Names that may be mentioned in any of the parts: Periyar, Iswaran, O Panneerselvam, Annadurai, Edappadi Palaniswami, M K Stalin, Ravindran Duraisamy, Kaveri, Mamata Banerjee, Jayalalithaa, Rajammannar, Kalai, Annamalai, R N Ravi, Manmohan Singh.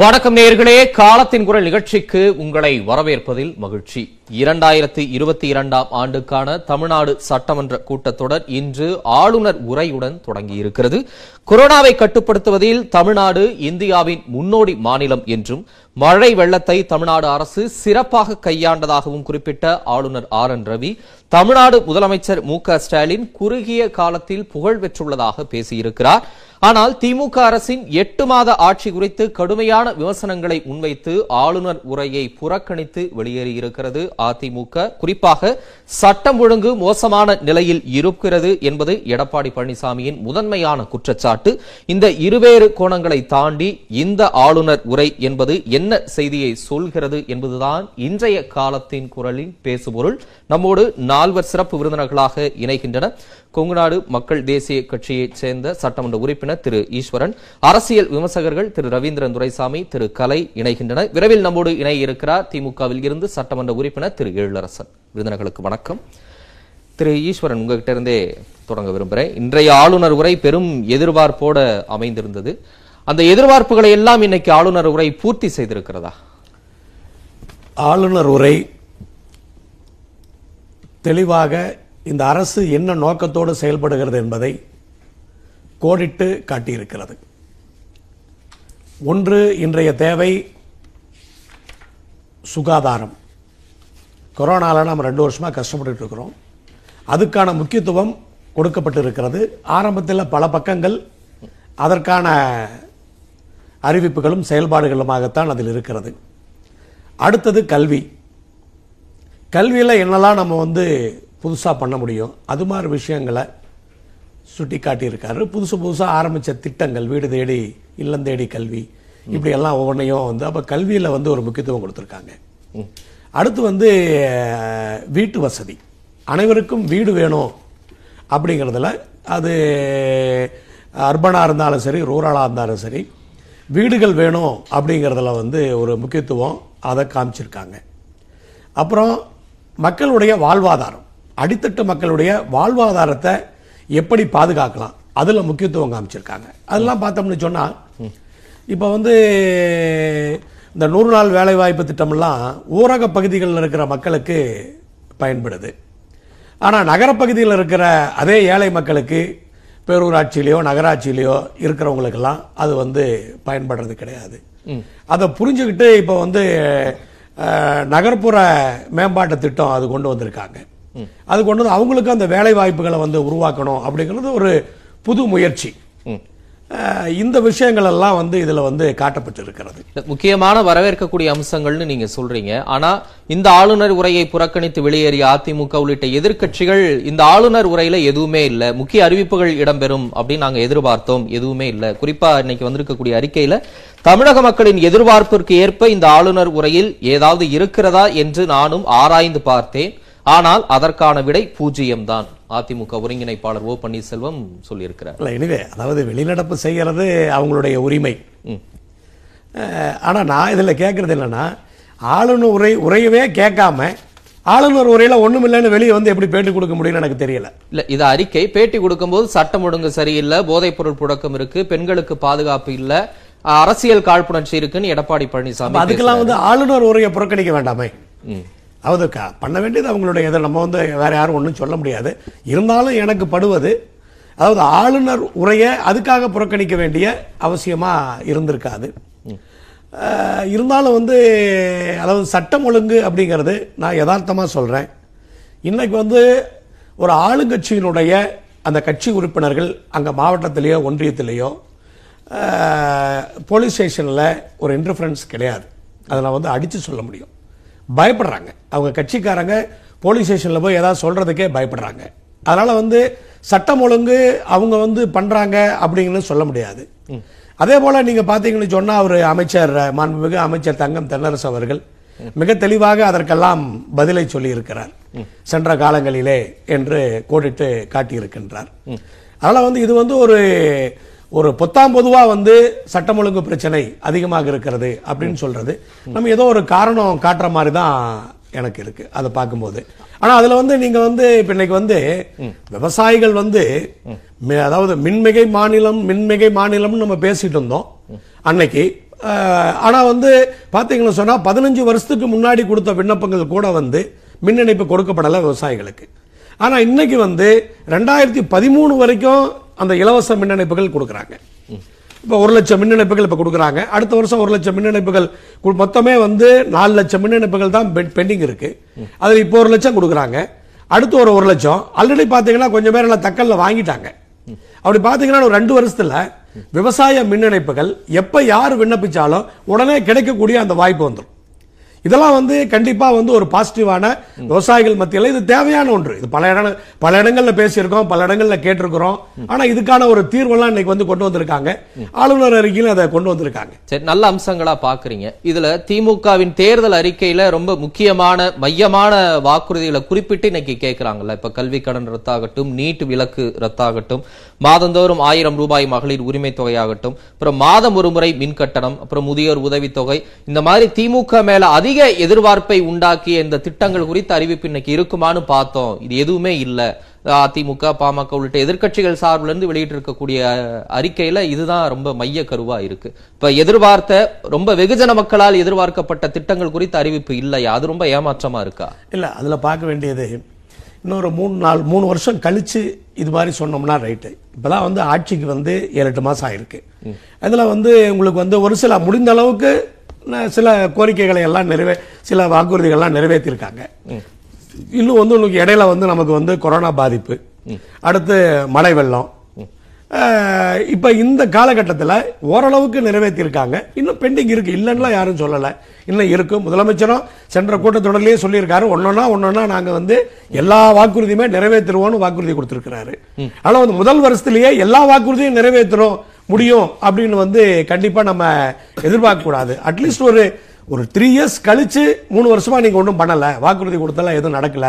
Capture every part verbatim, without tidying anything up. வணக்கம் நேயர்களே, காலத்தின் குரல் நிகழ்ச்சிக்கு உங்களை வரவேற்பதில் மகிழ்ச்சி. இரண்டாயிரத்தி இருபத்தி இரண்டாம் ஆண்டுக்கான தமிழ்நாடு சட்டமன்ற கூட்டத்தொடர் இன்று ஆளுநர் உரையுடன் தொடங்கியிருக்கிறது. கொரோனாவை கட்டுப்படுத்துவதில் தமிழ்நாடு இந்தியாவின் முன்னோடி மாநிலம் என்றும் மழை வெள்ளத்தை தமிழ்நாடு அரசு சிறப்பாக கையாண்டதாகவும் குறிப்பிட்ட ஆளுநர் ஆர் என் ரவி, தமிழ்நாடு முதலமைச்சர் மு க ஸ்டாலின் குறுகிய காலத்தில் புகழ் பெற்றுள்ளதாக பேசியிருக்கிறார். ஆனால் திமுக அரசின் எட்டு மாத ஆட்சி குறித்து கடுமையான விமர்சனங்களை முன்வைத்து ஆளுநர் உரையை புறக்கணித்து வெளியேறியிருக்கிறது அதிமுக. குறிப்பாக சட்டம் ஒழுங்கு மோசமான நிலையில் இருக்கிறது என்பது எடப்பாடி பழனிசாமியின் முதன்மையான குற்றச்சாட்டு. இந்த இருவேறு கோணங்களை தாண்டி இந்த ஆளுநர் உரை என்பது என்ன செய்தியை சொல்கிறது என்பதுதான் இன்றைய காலத்தின் குரலின் பேசுபொருள். நம்மோடு நால்வர் சிறப்பு விருந்தினர்களாக இணைகின்றனர். கொங்குநாடு மக்கள் தேசிய கட்சியைச் சேர்ந்த சட்டமன்ற உறுப்பினர் திரு ஈஸ்வரன், அரசியல் விமர்சகர்கள் திரு ரவீந்திரன் துரைசாமி, திரு கலை இணைகின்றனர். விரைவில் நம்மோடு இணைய இருக்கிறார் திமுகவில் இருந்து சட்டமன்ற உறுப்பினர் திரு எழிலரசன். விருந்தினர்களுக்கு வணக்கம். திரு ஈஸ்வரன், உங்ககிட்ட இருந்தே தொடங்க விரும்புகிறேன். இன்றைய ஆளுநர் உரை பெரும் எதிர்பார்ப்போடு அமைந்திருந்தது. அந்த எதிர்பார்ப்புகளை எல்லாம் இன்னைக்கு ஆளுநர் உரை பூர்த்தி செய்திருக்கிறதா? ஆளுநர் உரை தெளிவாக இந்த அரசு என்ன நோக்கத்தோடு செயல்படுகிறது என்பதை கோடிட்டு காட்டியிருக்கிறது. ஒன்று, இன்றைய தேவை சுகாதாரம். கொரோனாவில் நம்ம ரெண்டு வருஷமாக கஷ்டப்பட்டு இருக்கிறோம். அதுக்கான முக்கியத்துவம் கொடுக்கப்பட்டு இருக்கிறது. ஆரம்பத்தில் பல பக்கங்கள் அதற்கான அறிவிப்புகளும் செயல்பாடுகளுமாகத்தான் அதில் இருக்கிறது. அடுத்தது கல்வி. கல்வியில் என்னெல்லாம் நம்ம வந்து புதுசாக பண்ண முடியும், அது மாதிரி விஷயங்களை சுட்டி காட்டியிருக்காரு. புதுசு புதுசாக ஆரம்பித்த திட்டங்கள், வீடு தேடி இல்லம் தேடி கல்வி, இப்படியெல்லாம் ஒவ்வொன்றையும் வந்து அப்போ கல்வியில் வந்து ஒரு முக்கியத்துவம் கொடுத்துருக்காங்க. அடுத்து வந்து வீட்டு வசதி, அனைவருக்கும் வீடு வேணும் அப்படிங்கிறதுல, அது அர்பனாக இருந்தாலும் சரி ரூரலாக இருந்தாலும் சரி, வீடுகள் வேணும் அப்படிங்கிறதுல வந்து ஒரு முக்கியத்துவம் அதை காமிச்சிருக்காங்க. அப்புறம் மக்களுடைய வாழ்வாதாரம், அடித்தட்டு மக்களுடைய வாழ்வாதாரத்தை எப்படி பாதுகாக்கலாம், அதில் முக்கியத்துவம் காமிச்சிருக்காங்க. அதெல்லாம் பார்த்தோம்னு சொன்னால், இப்போ வந்து இந்த நூறு நாள் வேலைவாய்ப்பு திட்டமெல்லாம் ஊரக பகுதிகளில் இருக்கிற மக்களுக்கு பயன்படுது. ஆனால் நகரப்பகுதியில் இருக்கிற அதே ஏழை மக்களுக்கு, பேரூராட்சியிலையோ நகராட்சியிலையோ இருக்கிறவங்களுக்கெல்லாம் அது வந்து பயன்படுறது கிடையாது. அதை புரிஞ்சுக்கிட்டு இப்போ வந்து நகர்ப்புற மேம்பாட்டு திட்டம் அது கொண்டு வந்திருக்காங்க. அது கொண்டு வந்து அவங்களுக்கு அந்த வேலை வாய்ப்புகளை வந்து உருவாக்கணும் அப்படிங்கிறது ஒரு புது முயற்சி. இந்த விஷயங்கள் எல்லாம் வந்து இதுல வந்து காட்டப்பட்டிருக்கிறது. முக்கியமான வரவேற்கக்கூடிய அம்சங்கள்னு நீங்க சொல்றீங்க. ஆனா இந்த ஆளுநர் உரையை புறக்கணித்து வெளியேறிய அதிமுக உள்ளிட்ட எதிர்க்கட்சிகள் இந்த ஆளுநர் உரையில எதுவுமே இல்லை, முக்கிய அறிவிப்புகள் இடம்பெறும் அப்படின்னு நாங்க எதிர்பார்த்தோம், எதுவுமே இல்லை. குறிப்பா இன்னைக்கு வந்திருக்கக்கூடிய அறிக்கையில தமிழக மக்களின் எதிர்பார்ப்பிற்கு ஏற்ப இந்த ஆளுநர் உரையில் ஏதாவது இருக்கிறதா என்று நானும் ஆராய்ந்து பார்த்தேன், ஆனால் அதற்கான விடை பூஜ்ஜியம் தான் அதிமுக ஒருங்கிணைப்பாளர் ஓ பன்னீர்செல்வம் சொல்லியிருக்கிறார். எனவே அதாவது வெளிநடப்பு செய்கிறது அவங்களுடைய உரிமை. ஆனால் நான் இதில் கேட்கறது என்னன்னா, ஆளுநர் உரை உரையவே கேட்காம ஆளுநர் உரையில ஒண்ணும் இல்லைன்னு வெளியே வந்து எப்படி பேட்டி கொடுக்க முடியும்னு எனக்கு தெரியல. இல்ல, இது அறிக்கை பேட்டி கொடுக்கும்போது சட்டம் ஒழுங்கு சரியில்லை, போதைப் பொருள் புழக்கம் இருக்கு, பெண்களுக்கு பாதுகாப்பு இல்லை, அரசியல் காழ்ப்புணர்ச்சி இருக்குன்னு எடப்பாடி பழனிசாமி. அதுக்கெல்லாம் வந்து ஆளுநர் உரையை புறக்கணிக்க வேண்டாமே, அவதுக்கா பண்ண வேண்டியது அவங்களுடைய. இதை நம்ம வந்து வேறு யாரும் ஒன்றும் சொல்ல முடியாது. இருந்தாலும் எனக்கு படுவது, அதாவது ஆளுநர் உரையை அதுக்காக புறக்கணிக்க வேண்டிய அவசியமாக இருந்திருக்காது. இருந்தாலும் வந்து அதாவது சட்டம் ஒழுங்கு அப்படிங்கிறது, நான் யதார்த்தமாக சொல்கிறேன், இன்றைக்கு வந்து ஒரு ஆளுங்கட்சியினுடைய அந்த கட்சி உறுப்பினர்கள் அங்கே மாவட்டத்திலேயோ ஒன்றியத்திலேயோ போலீஸ் ஸ்டேஷனில் ஒரு இன்டர்ஃபரன்ஸ் கிடையாது. அதில் வந்து அடித்து சொல்ல முடியும். பயப்படுறாங்க அவங்க கட்சிக்காரங்க, போலீஸ் ஸ்டேஷனில் போய் ஏதாவது சொல்கிறதுக்கே பயப்படுறாங்க. அதனால் வந்து சட்டம் ஒழுங்கு அவங்க வந்து பண்ணுறாங்க அப்படின்னு சொல்ல முடியாது. அதே போல் நீங்கள் பார்த்தீங்கன்னு சொன்னால், அவர் அமைச்சர் மாண்புமிகு அமைச்சர் தங்கம் தென்னரசு அவர்கள் மிக தெளிவாக அதற்கெல்லாம் பதிலை சொல்லியிருக்கிறார், சென்ற காலங்களிலே என்று கோடிட்டு காட்டியிருக்கின்றார். அதனால் வந்து இது வந்து ஒரு ஒரு பொத்தாம் பொதுவாக வந்து சட்டம் ஒழுங்கு பிரச்சனை அதிகமாக இருக்கிறது அப்படின்னு சொல்கிறது நம்ம ஏதோ ஒரு காரணம் காட்டுற மாதிரி தான் எனக்கு இருக்குது அதை பார்க்கும்போது. ஆனால் அதில் வந்து நீங்கள் வந்து இப்போ இன்னைக்கு வந்து விவசாயிகள் வந்து, அதாவது மின்மிகை மாநிலம் மின்மிகை மாநிலம்னு நம்ம பேசிகிட்டு இருந்தோம் அன்னைக்கு. ஆனால் வந்து பார்த்தீங்கன்னு சொன்னால் பதினஞ்சு வருஷத்துக்கு முன்னாடி கொடுத்த விண்ணப்பங்கள் கூட வந்து மின் இணைப்பு கொடுக்கப்படலை விவசாயிகளுக்கு. ஆனால் இன்றைக்கி வந்து ரெண்டாயிரத்தி பதிமூணு வரைக்கும் அந்த இலவச மின் இணைப்புகள் கொடுக்குறாங்க. இப்போ ஒரு லட்சம் மின் இணைப்புகள் இப்போ கொடுக்குறாங்க. அடுத்த வருஷம் ஒரு லட்சம் மின் இணைப்புகள், மொத்தமே வந்து நாலு லட்சம் மின் இணைப்புகள் தான் பெண்டிங் இருக்குது. அதில் இப்போ ஒரு லட்சம் கொடுக்குறாங்க, அடுத்து ஒரு ஒரு லட்சம். ஆல்ரெடி பார்த்தீங்கன்னா கொஞ்சம் பேர் எல்லாம் தக்கலில் வாங்கிட்டாங்க. அப்படி பார்த்தீங்கன்னா ஒரு ரெண்டு வருஷத்தில் விவசாய மின் இணைப்புகள் எப்போ யார் விண்ணப்பித்தாலும் உடனே கிடைக்கக்கூடிய அந்த வாய்ப்பு வந்துடும். இதெல்லாம் வந்து கண்டிப்பாக வந்து ஒரு பாசிட்டிவான விவசாயிகள் மத்தியில் இது தேவையான ஒன்று. இது பல இடம் பல இடங்களில் பேசியிருக்கோம், பல இடங்களில் கேட்டிருக்கிறோம். ஆனால் இதுக்கான ஒரு தீர்வெல்லாம் இன்னைக்கு வந்து கொண்டு வந்திருக்காங்க, ஆளுநர் அறிக்கையில் அதை கொண்டு வந்திருக்காங்க. சரி, நல்ல அம்சங்களா பார்க்குறீங்க. இதில் திமுகவின் தேர்தல் அறிக்கையில் ரொம்ப முக்கியமான மையமான வாக்குறுதிகளை குறிப்பிட்டு இன்னைக்கு கேட்குறாங்கல்ல. இப்போ கல்வி கடன் ரத்தாகட்டும், நீட் விலக்கு ரத்தாகட்டும், மாதந்தோறும் ஆயிரம் ரூபாய் மகளிர் உரிமை தொகையாகட்டும், அப்புறம் மாதம் ஒரு முறை மின்கட்டணம், அப்புறம் முதியோர் உதவித்தொகை, இந்த மாதிரி திமுக மேல அதிக எதிர்பார்ப்பை உண்டாக்கிய இந்த திட்டங்கள் குறித்த அறிவிப்பு இன்னைக்கு இருக்குமான்னு பார்த்தோம். இது எதுவுமே இல்லை. அதிமுக, பாமக உள்ளிட்ட எதிர்கட்சிகள் சார்பில் இருந்து வெளியிட்டு இருக்கக்கூடிய அறிக்கையில இதுதான் ரொம்ப மைய கருவா இருக்கு. இப்ப எதிர்பார்த்த ரொம்ப வெகுஜன மக்களால் எதிர்பார்க்கப்பட்ட திட்டங்கள் குறித்த அறிவிப்பு இல்லையா? அது ரொம்ப ஏமாற்றமா இருக்கா? இல்ல, அதுல பார்க்க வேண்டியது இன்னொரு மூணு நாலு மூணு வருஷம் கழிச்சு இது மாதிரி சொன்னோம்னா ரைட்டு. இப்போதான் வந்து ஆட்சிக்கு வந்து ஏழு எட்டு மாதம் ஆயிருக்கு. அதில் வந்து உங்களுக்கு வந்து ஒரு சில முடிந்த அளவுக்கு சில கோரிக்கைகளை எல்லாம் நிறைவே சில வாக்குறுதிகள்லாம் நிறைவேற்றியிருக்காங்க. இன்னும் வந்து உங்களுக்கு இடையில வந்து நமக்கு வந்து கொரோனா பாதிப்பு, அடுத்து மழை வெள்ளம், இப்போ இந்த காலகட்டத்தில் ஓரளவுக்கு நிறைவேற்றியிருக்காங்க. இன்னும் பெண்டிங் இருக்குது, இல்லைன்னா யாரும் சொல்லலை, இன்னும் இருக்குது. முதலமைச்சரும் சென்ற கூட்டத்தொடர்லேயே சொல்லியிருக்காரு, ஒன்னொன்னா ஒன்னொன்னா நாங்கள் வந்து எல்லா வாக்குறுதியுமே நிறைவேற்றுவோன்னு வாக்குறுதி கொடுத்துருக்கிறாரு. ஆனால் வந்து முதல் வருஷத்துலேயே எல்லா வாக்குறுதியும் நிறைவேற்றுறோம் முடியும் அப்படின்னு வந்து கண்டிப்பாக நம்ம எதிர்பார்க்கக்கூடாது. அட்லீஸ்ட் ஒரு ஒரு த்ரீ இயர்ஸ் கழிச்சு மூணு வருஷமா நீங்க ஒன்றும் பண்ணல, வாக்குறுதி கொடுத்தல, எதுவும் நடக்கல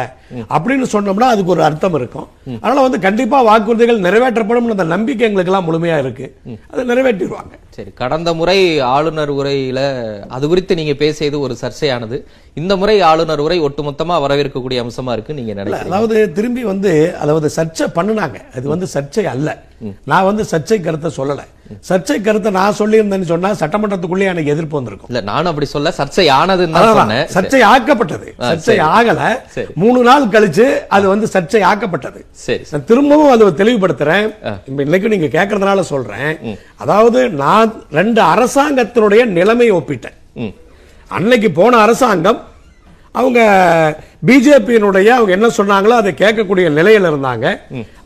அப்படின்னு சொன்னோம்னா அதுக்கு ஒரு அர்த்தம் இருக்கும். அதனால வந்து கண்டிப்பா வாக்குறுதிகள் நிறைவேற்றப்படும் அந்த நம்பிக்கை எங்களுக்கு எல்லாம் முழுமையா இருக்கு. அதை நிறைவேற்றிடுவாங்க. சரி, கடந்த முறை ஆளுநர் உரையில அது குறித்து நீங்க பேசியது ஒரு சர்ச்சையானது. இந்த முறை ஆளுநர் உரை ஒட்டுமொத்தமா வரவேற்கக்கூடிய அம்சமா இருக்கு நீங்க நினைக்கிறீங்க? அதாவது திரும்பி வந்து அதாவது சர்ச்சை பண்ணினாங்க, அது வந்து சர்ச்சை அல்ல. நான் வந்து சர்ச்சை கருத்தை சொல்லலை. சர்ச்சை கருத்தை நான் சொல்லியிருந்தேன்னு சொன்னா சட்டமன்றத்துக்குள்ளே எனக்கு எதிர்ப்பு வந்திருக்கும். இல்ல, நானும் அப்படி சொல்ல, சர்ச்சை ஆனதுன்னு தான் சொன்னேன். சர்ச்சை ஆக்கப்பட்டது, சர்ச்சை ஆகல. மூணு நாள் கழிச்சு அது வந்து சர்ச்சை ஆக்கப்பட்டது. சரி, நான் திரும்பவும் அதை தெளிவுபடுத்துறேன். இன்னைக்கு நீங்க கேட்கறதுனால சொல்றேன். அதாவது நான் ரெண்டு அரசாங்கத்தினுடைய நிலைமையை ஒப்பிட்டேன். அன்னைக்கு போன அரசாங்கம் அவங்க பிஜேபியினுடைய அவங்க என்ன சொன்னாங்களோ அதை கேட்கக்கூடிய நிலையில் இருந்தாங்க.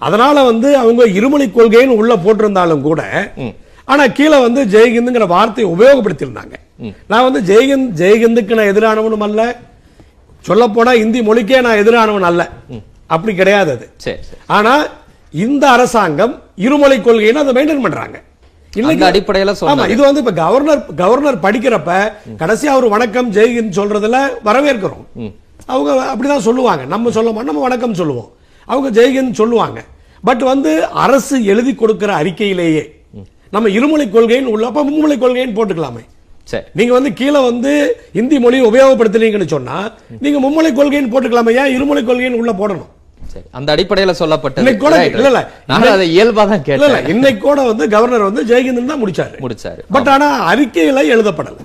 அதனால வந்து அவங்க இருமொழி கொள்கைன்னு உள்ள போட்டிருந்தாலும் கூட, ஆனா கீழே வந்து ஜெய்ஹிந்துங்கிற வார்த்தையை உபயோகப்படுத்தியிருந்தாங்க. நான் வந்து ஜெய்ஹிந்த் ஜெய்ஹிந்துக்கு நான் எதிரானவனும் அல்ல, சொல்ல போனா இந்தி மொழிக்கே நான் எதிரானவன் அல்ல, அப்படி கிடையாது அது. ஆனா இந்த அரசாங்கம் இருமொழி கொள்கைன்னு அதை மெயின்டைன் பண்றாங்க. கவர்னர் படிக்கிறப்ப கடைசியா ஒரு வணக்கம் ஜெய்ஹிந்த் சொல்றதுல வரவேற்கிறோம். அவங்க அப்படிதான் சொல்லுவாங்க, நம்ம சொல்ல மாட்டோம், நம்ம வணக்கம் சொல்லுவோம், அவங்க ஜெய்ஹிந்த் சொல்லுவாங்க. பட் வந்து அரசு எழுதி கொடுக்கிற அறிக்கையிலேயே நம்ம இருமொழி கொள்கைன்னு உள்ளப்ப மும்மொழி கொள்கைன்னு போட்டுக்கலாமே. நீங்க வந்து கீழே வந்து இந்தி மொழியை உபயோகப்படுத்துறீங்கன்னு சொன்னா நீங்க மும்மொழி கொள்கைன்னு போட்டுக்கலாமே, ஏன் இருமொழி கொள்கைன்னு உள்ள போடணும்? அந்த அடிப்படையில் சொல்லப்பட்டது. இன்னைக்கு கூட வந்து கவர்னர் வந்து ஜெய்ஹிந்த் தான் முடிச்சாரு. பட் ஆனா அறிக்கையில எழுதப்படல,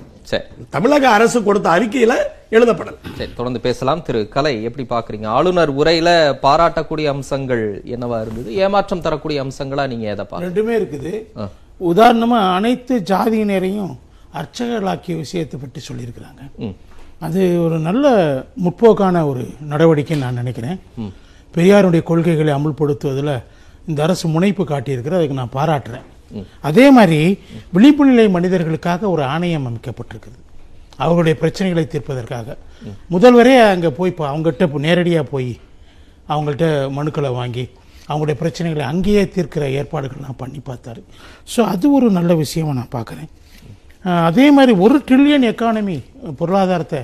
தமிழக அரசு கொடுத்த அறிக்கையில எழுதப்படல. சரி, தொடர்ந்து பேசலாம். திரு கலை, எப்படி பாக்குறீங்க? ஆளுநர் உரையில பாராட்டக்கூடிய அம்சங்கள் என்னவா இருந்தது? ஏமாற்றம் தரக்கூடிய அம்சங்களா நீங்க எதை பார்க்க? ரெண்டுமே இருக்குது. உதாரணமா அனைத்து ஜாதியினரையும் அர்ச்சகர்களாக்கிய விஷயத்தை பற்றி சொல்லியிருக்கிறாங்க. அது ஒரு நல்ல முற்போக்கான ஒரு நடவடிக்கை நான் நினைக்கிறேன். பெரியாருடைய கொள்கைகளை அமுல்படுத்துவதில் இந்த அரசு முனைப்பு காட்டியிருக்கிறது, அதுக்கு நான் பாராட்டுறேன். அதே மாதிரி விளிம்பு நிலை மனிதர்களுக்காக ஒரு ஆணையம் அமைக்கப்பட்டிருக்குது, அவர்களுடைய பிரச்சனைகளை தீர்ப்பதற்காக. முதல்வரே அங்கே போய் அவங்ககிட்ட நேரடியாக போய் அவங்கள்ட்ட மனுக்களை வாங்கி அவங்களுடைய பிரச்சனைகளை அங்கேயே தீர்க்கிற ஏற்பாடுகள் நான் பண்ணி பார்த்தாரு. ஸோ அது ஒரு நல்ல விஷயமாக நான் பார்க்குறேன். அதே மாதிரி ஒரு ட்ரில்லியன் எக்கானமி பொருளாதாரத்தை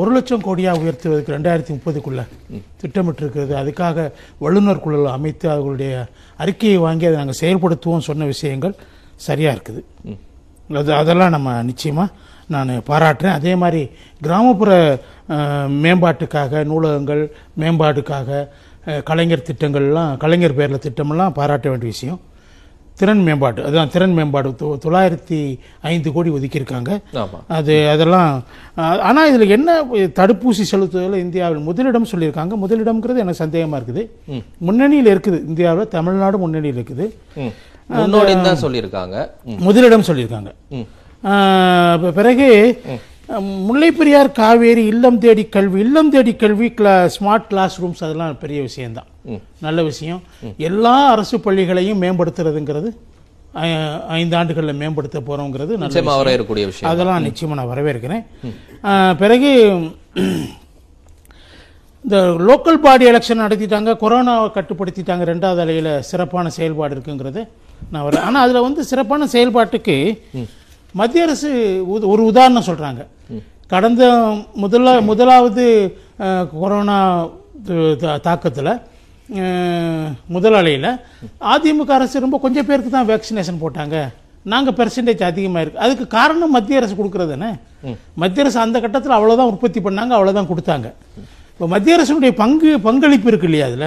ஒரு லட்சம் கோடியாக உயர்த்துவதற்கு ரெண்டாயிரத்தி முப்பதுக்குள்ளே திட்டமிட்டிருக்கிறது. அதுக்காக வல்லுநர் குழு அமைத்து அவர்களுடைய அறிக்கையை வாங்கி அதை நாங்கள் செயல்படுத்துவோம் சொன்ன விஷயங்கள் சரியாக இருக்குது. அது அதெல்லாம் நம்ம நிச்சயமாக நான் பாராட்டுறேன். அதே மாதிரி கிராமப்புற மேம்பாட்டுக்காக நூலகங்கள் மேம்பாட்டுக்காக கலைஞர் திட்டங்கள்லாம், கலைஞர் பேரில் திட்டமெல்லாம் பாராட்ட வேண்டிய விஷயம். திறன் மேம்பாடு, அதுதான் திறன் மேம்பாடு தொள்ளாயிரத்தி ஐந்து கோடி ஒதுக்கியிருக்காங்க. அது அதெல்லாம் ஆனால் இதில் என்ன தடுப்பூசி செலுத்துவதில் இந்தியாவில் முதலிடம் சொல்லியிருக்காங்க. முதலிடம்ங்கிறது எனக்கு சந்தேகமாக இருக்குது. முன்னணியில் இருக்குது இந்தியாவில், தமிழ்நாடு முன்னணியில் இருக்குது. முன்னோடின்னு தான் சொல்லியிருக்காங்க, முதலிடம் சொல்லியிருக்காங்க. பிறகு முல்லைப்பெரியார் காவேரி இல்லம் தேடி கல்வி, இல்லம் தேடி கல்வி கிளா ஸ்மார்ட் கிளாஸ் ரூம்ஸ் அதெல்லாம் பெரிய விஷயம்தான், நல்ல விஷயம். எல்லா அரசு பள்ளிகளையும் மேம்படுத்துறதுங்கிறது ஐந்து ஆண்டுகளில் மேம்படுத்த போகிறோங்கிறது விஷயம். அதெல்லாம் நிச்சயமாக நான் வரவேற்கிறேன். பிறகு இந்த லோக்கல் பாடி எலெக்ஷன் நடத்திட்டாங்க, கொரோனாவை கட்டுப்படுத்திட்டாங்க, ரெண்டாவது அலையில் சிறப்பான செயல்பாடு இருக்குங்கிறது நான் வரேன். ஆனால் அதில் வந்து சிறப்பான செயல்பாட்டுக்கு மத்திய அரசு ஒரு உதாரணம் சொல்கிறாங்க. கடந்த முதலா முதலாவது கொரோனா தாக்கத்தில் முதலாளியில் அதிமுக அரசு ரொம்ப கொஞ்சம் பேருக்கு தான் வேக்சினேஷன் போட்டாங்க, நாங்கள் பெர்சன்டேஜ் அதிகமாக இருக்குது. அதுக்கு காரணம் மத்திய அரசு கொடுக்குறதுன்னு, மத்திய அரசு அந்த கட்டத்தில் அவ்வளோதான் உற்பத்தி பண்ணாங்க, அவ்வளோதான் கொடுத்தாங்க. இப்போ மத்திய அரசுடைய பங்கு பங்களிப்பு இருக்கு இல்லையா அதில்?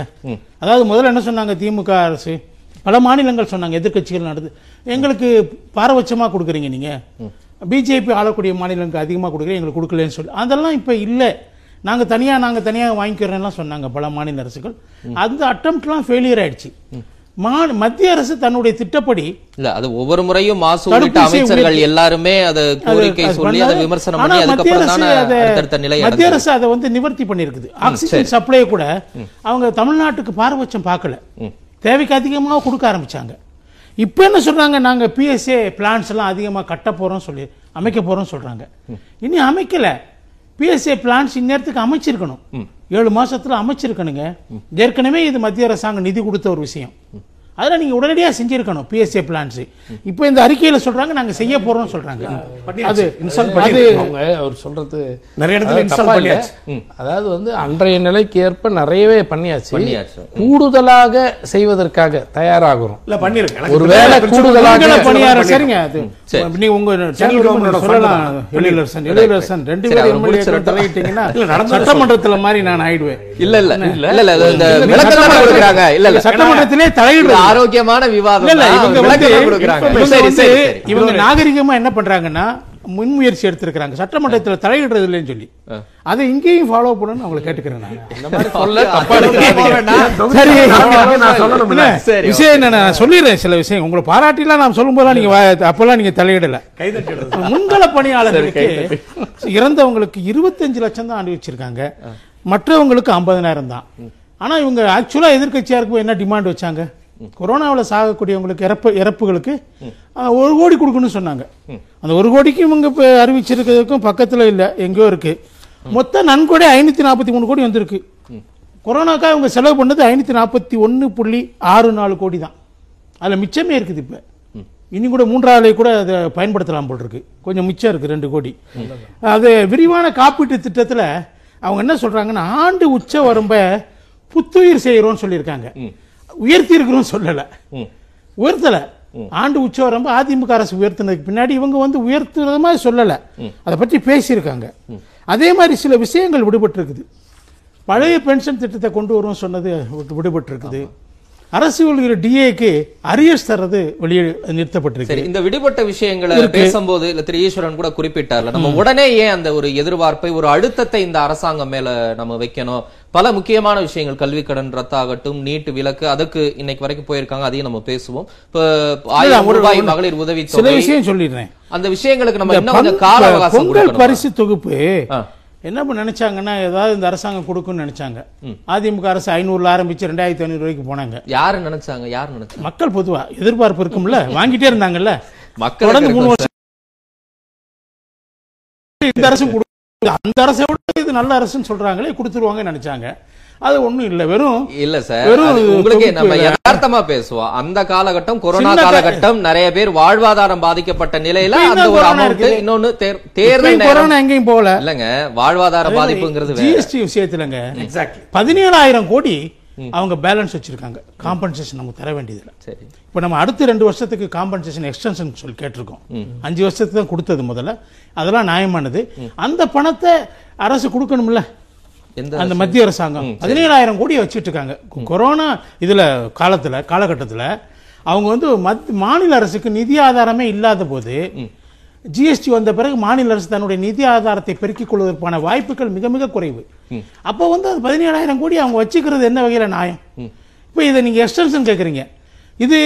அதாவது முதல்ல என்ன சொன்னாங்க திமுக அரசு, பல மாநிலங்கள் சொன்னாங்க, எதிர்கட்சிகள் நடந்து எங்களுக்கு பாரபட்சமாக கொடுக்குறீங்க, நீங்கள் பிஜேபி ஆளக்கூடிய மாநிலங்களுக்கு அதிகமாக கொடுக்குறீங்க, எங்களுக்கு கொடுக்கலன்னு சொல்லி. அதெல்லாம் இப்போ இல்லை, நாங்கள் தனியாக நாங்கள் தனியாக வாங்கிக்கிறோம்லாம் சொன்னாங்க பல மாநில அரசுகள். அந்த அட்டம்ப்ட்லாம் ஃபெயிலியர் ஆயிடுச்சு. மத்திய அரசு தன்னுடைய திட்டப்படி இல்லை, அது ஒவ்வொரு முறையும் மாசு அமைச்சர்கள் எல்லாருமே அதை கோரிக்கை சொல்லி அதை விமர்சனம் பண்ணி அதுக்கப்புறம் தான் அடுத்தடுத்த நிலை. மத்திய அரசு அதை வந்து நிவர்த்தி பண்ணியிருக்குது. ஆக்சிஜன் சப்ளை கூட அவங்க தமிழ்நாட்டுக்கு பாரபட்சம் பார்க்கல, தேவைக்கு அதிகமாக கொடுக்க ஆரம்பித்தாங்க. இப்போ என்ன சொல்கிறாங்க, நாங்கள் பிஎஸ்ஏ பிளான்ஸ் எல்லாம் அதிகமாக கட்ட போகிறோம் சொல்லி அமைக்க போகிறோம்னு சொல்கிறாங்க. இனி அமைக்கலை, பிஎஸ்ஏ பிளான்ஸ் இந்நேரத்துக்கு அமைச்சிருக்கணும், ஏழு மாதத்தில் அமைச்சிருக்கணுங்க. ஏற்கனவே இது மத்திய அரசாங்கம் நிதி கொடுத்த ஒரு விஷயம், அதெல்லாம் நீங்கள் உடனடியாக செஞ்சுருக்கணும் பிஎஸ்ஏ பிளான்ஸு. இப்போ இந்த அறிக்கையில் சொல்கிறாங்க நாங்கள் செய்ய போகிறோம்னு சொல்கிறாங்க. அது அவர் சொல்கிறது நிறைய இடத்துல இன்ஸ்டால் பண்ணியாச்சு, அதாவது வந்து அன்றைய நிலைக்கு ஏற்ப நிறையவே பண்ணியாச்சு. கூடுதலாக செய்வதற்காக தயாராகிறோம் இல்லை பண்ணியிருக்கேன். ஒருவேளை கூடுதலாக பணியார சரிங்க, அது நீங்கள் உங்கள் சொல்லலாம். எழிலரசன் எழிலரசன் ரெண்டு பேரும் தலையிட்டீங்கன்னா சட்டமன்றத்தில் மாதிரி நான் ஆயிடுவேன். இல்லை இல்லை இல்லை இல்லை இல்லை சட்டமன்றத்திலே தலையிடுவேன். ஆரோக்கியமான விவாதம். நாகரிகமா என்ன பண்றாங்கன்னா முன்முயற்சி எடுத்திருக்காங்க, சட்டமன்றத்தில் தலையிடுறது இல்லைன்னு சொல்லி அதை இங்கேயும் ஃபாலோ பண்ணணும்னு அவங்களை கேட்டுக்கிறேன். விஷயம் என்ன நான் சொல்லிடுறேன், சில விஷயம் உங்களை பாராட்டிலாம் நான் சொல்லும் போதெல்லாம் நீங்க அப்பெல்லாம் நீங்க தலையிடல. முன்கள பணியாளர்களுக்கு இறந்தவங்களுக்கு இருபத்தஞ்சு லட்சம் தான் அனுபவிச்சிருக்காங்க, மற்றவங்களுக்கு ஐம்பதனாயிரம் தான். ஆனா இவங்க ஆக்சுவலா எதிர்கட்சியா இருக்கும் என்ன டிமாண்ட் வச்சாங்க, கொரோனாவில் சாகக்கூடியவங்களுக்கு இறப்பு இறப்புகளுக்கு ஒரு கோடி கொடுக்கணும்னு சொன்னாங்க. அந்த ஒரு கோடிக்கு இவங்க இப்போ அறிவிச்சிருக்கிறதுக்கும் பக்கத்தில் இல்லை, எங்கேயோ இருக்குது. மொத்தம் நன்கொடை ஐநூற்றி நாற்பத்தி மூணு கோடி வந்திருக்கு. கொரோனாக்காக இவங்க செலவு பண்ணது ஐநூற்றி நாற்பத்தி ஒன்று புள்ளி ஆறு நாலு கோடி தான், அதில் மிச்சமே இருக்குது. இப்போ இனி கூட மூன்றாவது கூட அதை பயன்படுத்தலாம் போல் இருக்குது, கொஞ்சம் மிச்சம் இருக்குது ரெண்டு கோடி. அது விரிவான காப்பீட்டு திட்டத்தில் அவங்க என்ன சொல்கிறாங்கன்னா, ஆண்டு உச்ச வரம்ப புத்துயிர் செய்கிறோன்னு சொல்லியிருக்காங்க. உயர்த்தி இருக்கிறோம் சொல்லலை, உயர்த்தலை. ஆண்டு உச்சம் ரொம்ப அதிமுக அரசு உயர்த்தினதுக்கு பின்னாடி இவங்க வந்து உயர்த்துறது மாதிரி சொல்லலை, அதை பற்றி பேசியிருக்காங்க. அதே மாதிரி சில விஷயங்கள் விடுபட்டு இருக்குது. பழைய பென்ஷன் திட்டத்தை கொண்டு வருவோம் சொன்னது விடுபட்டு இருக்குது. அரசு ஊழியர் டிஏக்கு அரியர்ஸ் தர்றது வெளியே நிறுத்தப்பட்டிருக்கு. இந்த விடுபட்ட விஷயங்களை பேசும்போது இல்ல திரு ஈஸ்வரன் கூட குறிப்பிட்டார்ல, நம்ம உடனே ஏன் அந்த ஒரு எதிர்பார்ப்பை ஒரு அழுத்தத்தை இந்த அரசாங்கம் மேல நம்ம வைக்கணும். பல முக்கியமான விஷயங்கள், கல்வி கடன் ரத்தாகட்டும், நீட்டு விலக்கு, அதுக்கு இன்னைக்கு வரைக்கும் போயிருக்காங்க, அதையும் நம்ம பேசுவோம். இப்போ ஆயிரம் ரூபாய் மகளிர் உதவி சில விஷயம் சொல்லிடுறேன், அந்த விஷயங்களுக்கு நம்ம இன்னும் கொஞ்சம் கால அவகாசம். பொங்கல் பரிசு தொகுப்பு என்ன நினைச்சாங்கன்னா ஏதாவது இந்த அரசாங்கம் கொடுக்கும்னு நினைச்சாங்க. அதிமுக அரசு ஐநூறுல ஆரம்பிச்சு ரெண்டாயிரத்தி ஐநூறு வரைக்கும் போனாங்க. யாரு நினைச்சாங்க, யாரு நினைச்சாங்க? மக்கள் பொதுவா எதிர்பார்ப்பு இருக்கும்ல, வாங்கிட்டே இருந்தாங்கல்ல மக்கள். தொடர்ந்து மூணு வருஷம் இந்த அரசு கொடுக்க, அந்த அரசை விட இது நல்ல அரசுன்னு சொல்றாங்களே கொடுத்துருவாங்கன்னு நினைச்சாங்க. அது ஒண்ணும் இல்ல, வெறும் இல்ல சார். உங்களுக்கு நம்ம யதார்த்தமா பேசுவோம், அந்த காலகட்டம் கொரோனா காலகட்டம், நிறைய பேர் வாழ்வாதாரம் பாதிக்கப்பட்ட நிலையில அந்த ஒரு அமௌண்ட். இன்னொன்னு தேர்தல் கொரோனா எங்கேயும் போகல இல்லங்க, வாழ்வாதார பாதிப்புங்கிறது ஜிஎஸ்டி விஷயத்துலங்க. எக்ஸாக்ட்லி பதினேழாயிரம் கோடி அவங்க பேலன்ஸ் வச்சிருக்காங்க, காம்பன்சேஷன் நமக்கு தர வேண்டியதில்லை. சரி, இப்போ நம்ம அடுத்து ரெண்டு வருஷத்துக்கு காம்பன்சேஷன் எக்ஸ்டென்ஷன் சொல்லி கேட்டிருக்கோம், அஞ்சு வருஷத்துக்கு தான் கொடுத்தது முதல்ல, அதெல்லாம் நியாயமானது. அந்த பணத்தை அரசு கொடுக்கணும்ல, அந்த மத்திய அரசாங்கம் பதினேழாயிரம் கோடியை வச்சுட்டு இருக்காங்க கொரோனா இதுல காலத்துல காலகட்டத்தில். அவங்க வந்து மத் மாநில அரசுக்கு நிதி ஆதாரமே இல்லாத போது ஜிஎஸ்டி வந்த பிறகு மாநில அரசு தன்னுடைய நிதி ஆதாரத்தை பெருக்கிக் கொள்வதற்கான வாய்ப்புகள் மிக மிக குறைவு. அப்போ வந்து அது பதினேழாயிரம் கோடி அவங்க வச்சுக்கிறது என்ன வகையில் நியாயம்? இப்போ இதை நீங்கள் எக்ஸ்டென்ஷன் கேட்குறீங்க. இது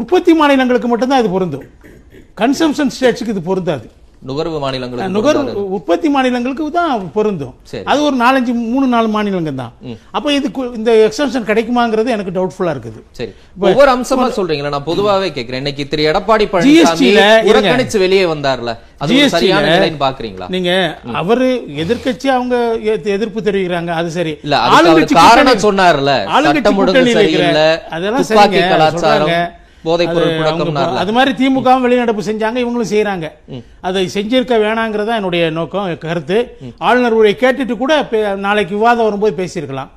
உற்பத்தி மாநிலங்களுக்கு மட்டும்தான் இது பொருந்தும், கன்சம்ஷன் ஸ்டேட்ஸுக்கு இது பொருந்தாது. நுகர்வு மாநிலங்களுக்கு, நுகர்வு உற்பத்தி மாநிலங்களுக்கு தான் பொருந்தும். அது ஒரு நாலஞ்சு மூணு நாலு மாநிலங்கள் தான். அப்போ இது இந்த எக்ஸ்டென்ஷன் கிடைக்குமாங்கிறது எனக்கு டவுட்ஃபுல்லா இருக்குது. சரி, ஒவ்வொரு அம்சமா சொல்றீங்களா? நான் பொதுவாகவே கேட்கிறேன், இன்னைக்கு திரு எடப்பாடி பழனிசாமி உரக்கணிச்சு வெளியே வந்தார்ல, அது சரியான நிலைன்னு பாக்குறீங்களா நீங்க? அவரு எதிர்க்கட்சி, அவங்க எதிர்ப்பு தெரிவிக்கிறாங்க, அது சரி இல்ல? அதுக்கு காரணம் சொன்னார்ல, சட்டம் ஒழுங்கு சரியில்லை, அதெல்லாம் துப்பாக்கி கலாச்சாரம், அது மாதிரி திமுக வெளிநடப்பு செஞ்சாங்க, இவங்களும் செய்யறாங்க. அதை செஞ்சிருக்க வேணாங்கிறதா என்னுடைய நோக்கம், கருத்து. ஆளுநர் உரை கேட்டுட்டு கூட நாளைக்கு விவாதம் வரும்போது பேசியிருக்கலாம்,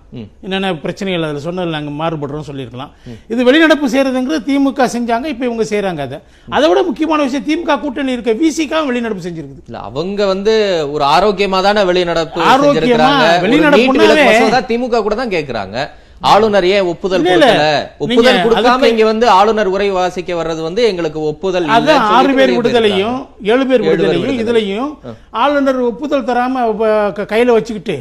என்னென்ன பிரச்சனைகள் அதில் சொன்னது நாங்கள் மாறுபடுறோம்னு சொல்லியிருக்கலாம். இது வெளிநடப்பு செய்யறதுங்கிறது திமுக செஞ்சாங்க, இப்போ இவங்க செய்யறாங்க. அதை அதை விட முக்கியமான விஷயம், திமுக கூட்டணி இருக்க விசிகா வெளிநடப்பு செஞ்சிருக்கு. இல்லை, அவங்க வந்து ஒரு ஆரோக்கியமா தானே வெளிநடப்பு, ஆரோக்கியமா வெளிநடப்பு திமுக கூட தான் கேட்கிறாங்க. ஆளுநர் ஏன் ஒப்புதல் கொடுக்கல? ஒப்புதல் கொடுக்காம இங்க வந்து ஆளுநர் உரை வாசிக்க வர்றது வந்து எங்களுக்கு ஒப்புதல் இல்ல. ஆறு பேர் விடுதலையும் ஏழு பேர் விடுதலையும் இதுலயும் ஆளுநர் ஒப்புதல் தராம கையில வச்சுக்கிட்டு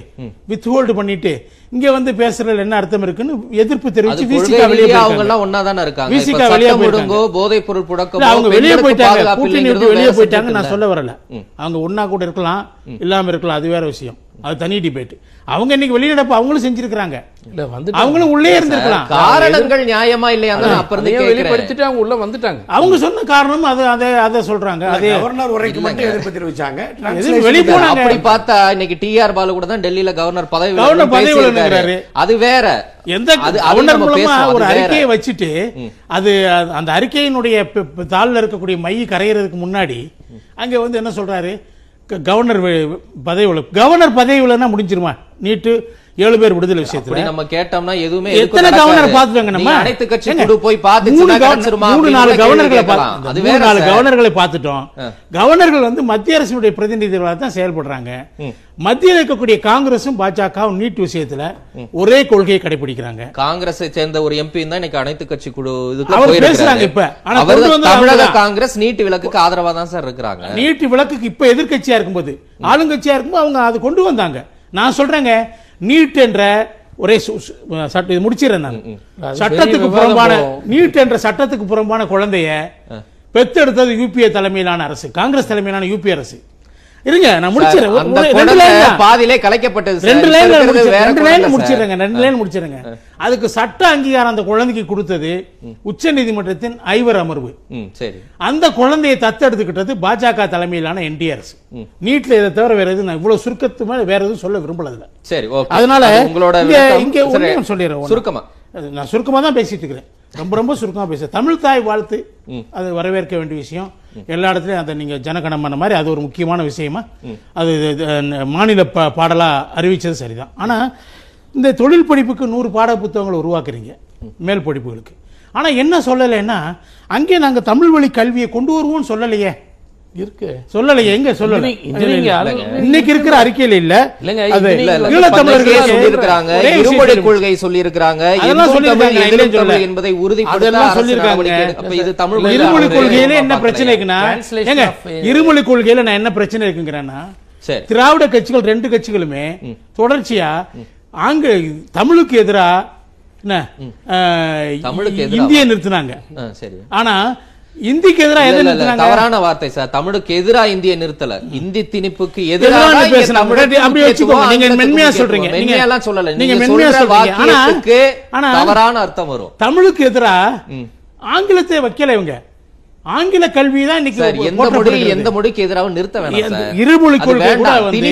வித் ஹோல்டு பண்ணிட்டு இங்க வந்து பேசுறதுல என்ன அர்த்தம் இருக்குன்னு எதிர்ப்பு தெரிவிச்சு விசிகா வெளியே போயிட்டாங்க. அவங்க எல்லாம் ஒண்ணா தான இருக்காங்க. விசிகா வெளியே போயிட்டாங்க, போதை பொருள் புழக்கம், அவங்க வெளியே போயிட்டாங்க, கூட்டணி விட்டு வெளியே போயிட்டாங்க. நான் சொல்ல வரல, அவங்க ஒண்ணா கூட இருக்கலாம், இல்லாம இருக்கலாம், அது வேற விஷயம், அது தனி டிபேட். அவங்க இன்னைக்கு வெளியிடப்ப அவங்களும் செஞ்சிருக்காங்க, அவங்களும் உள்ளே இருந்திருக்கலாம். காரணங்கள் நியாயமா இல்லையா? வெளிப்படுத்திட்டு அவங்க உள்ள வந்துட்டாங்க. அவங்க சொன்ன காரணம் அது, அதை அதை சொல்றாங்க. அதே கவர்னர் உரைக்கு மட்டும் எதிர்ப்பு தெரிவிச்சாங்க, வெளியே போனாங்க. அப்படி பார்த்தா இன்னைக்கு டி ஆர் பாலு கூட தான் டெல்லியில கவர்னர் பதவி கவர்னர் பதவி விழுந்துறாரு. அது வேற எந்த கவர்னர் மூலமா ஒரு அறிக்கையை வச்சுட்டு அது அந்த அறிக்கையினுடைய தாளில் இருக்கக்கூடிய மை கரையிறதுக்கு முன்னாடி அங்க வந்து என்ன சொல்றாரு? கவர்னர் பதவி உள்ள, கவர்னர் பதவி உள்ளனா முடிஞ்சிருமா? நீட்டு ஏழு பேர் விடுதலை விஷயத்துல நம்ம கேட்டோம்னா எதுவுமே எத்தனை கவர்னர் பாத்துவாங்க? நம்ம அனைத்து கட்சியோட போய் பார்த்து மூணு நாலு கவர்னர்களை பார்த்தோம், அதுவே நாலு கவர்னர்களை பார்த்துட்டோம். கவர்னர்கள் வந்து மத்திய அரசுடைய பிரதிநிதிகளாக தான் செயல்படுறாங்க. மத்தியில் இருக்கக்கூடிய காங்கிரசும் பாஜகவும் நீட் விஷயத்துல ஒரே கொள்கையை கடைபிடிக்கிறாங்க. காங்கிரஸை சேர்ந்த ஒரு எம்பி தான் இன்னைக்கு அனைத்து கட்சி குழு இதுக்கு பேசுறாங்க. இப்ப தமிழக காங்கிரஸ் நீட் விலக்குக்கு ஆதரவா தான் சார் இருக்கிறாங்க. நீட் விலக்குக்கு இப்ப எதிர்கட்சியா இருக்கும்போது, ஆளுங்கட்சியா இருக்கும்போது அவங்க அதை கொண்டு வந்தாங்க. நான் சொல்றேங்க, நீட் என்ற ஒரே முடிச்சிடறேன் நான், சட்டத்துக்கு புறம்பான நீட் என்ற சட்டத்துக்கு புறம்பான குழந்தைய பெத்தெடுத்தது யூபிஏ தலைமையிலான அரசு, காங்கிரஸ் தலைமையிலான யூபி அரசு. இருங்க, நான் முடிச்சிடறேன், பாதியிலே கலைக்கப்பட்டது. ரெண்டு லைன்ல முடிச்சிடறேங்க, ரெண்டு லைன் முடிச்சிடறேங்க. அதுக்கு சட்ட அங்கீகாரம் அந்த குழந்தைக்கு கொடுத்தது உச்ச நீதிமன்றத்தின் ஐவர் அமர்வு. அந்த குழந்தையை தத்தெடுத்துக்கிட்டது பாஜக தலைமையிலான என்டிஏ அரசு. நீட்ல இதை தவிர வேற எதுவும் இவ்வளவு சுருக்கத்து மேல வேற எதுவும் சொல்ல விரும்பல. சரி, அதனால உங்களோட இங்க ஒன்றையும் சொல்லிடுறேன், சுருக்கமா நான் சுருக்கமா தான் பேசிட்டு இருக்கிறேன், ரொம்ப ரொம்ப சுருக்கமா பேசுறேன். தமிழ் தாய் வாழ்த்து அது வரவேற்க வேண்டிய விஷயம். எல்லா இடத்துலையும் அதை நீங்க ஜனகணமான மாதிரி அது ஒரு முக்கியமான விஷயமா அது மாநில பாடலா அறிவிச்சது சரிதான். ஆனா இந்த தொழில் படிப்புக்கு நூறு பாட புத்தகங்களை உருவாக்குறீங்க மேல் படிப்புகளுக்கு. ஆனா என்ன சொல்லலைன்னா, அங்கே நாங்க தமிழ் வழி கல்வியை கொண்டு வருவோம்னு சொல்லலையே, இருக்கு சொல்லலையே, எங்க சொல்லல? இன்னைக்கு இருக்கிற அறிக்கையில இல்ல தமிழர்கள் கொள்கை சொல்லி இருக்கிறாங்க, என்பதை உறுதிப்படுத்த. இருமொழி கொள்கையில என்ன பிரச்சனை இருக்குன்னா, இருமொழி கொள்கையில நான் என்ன பிரச்சனை இருக்குங்கிறேன்னா, திராவிட கட்சிகள் ரெண்டு கட்சிகளுமே தொடர்ச்சியா ஆங்க தமிழுக்கு எதிராக இந்திய நிறுத்தினாங்க. ஆனா இந்திக்கு எதிராக தவறான வார்த்தை சார், தமிழுக்கு எதிராக இந்திய நிறுத்தல, இந்தி திணிப்புக்கு எதிராக அர்த்தம் வரும். தமிழுக்கு எதிராக ஆங்கிலத்தை வைக்கல இவங்க, ஆங்கில கல்வி தான் இன்னைக்கு எந்த மொழி எந்த மொழிக்கு எதிராக நிறுத்த வேண்டாம். இருமொழி கொள்கை கூட வந்து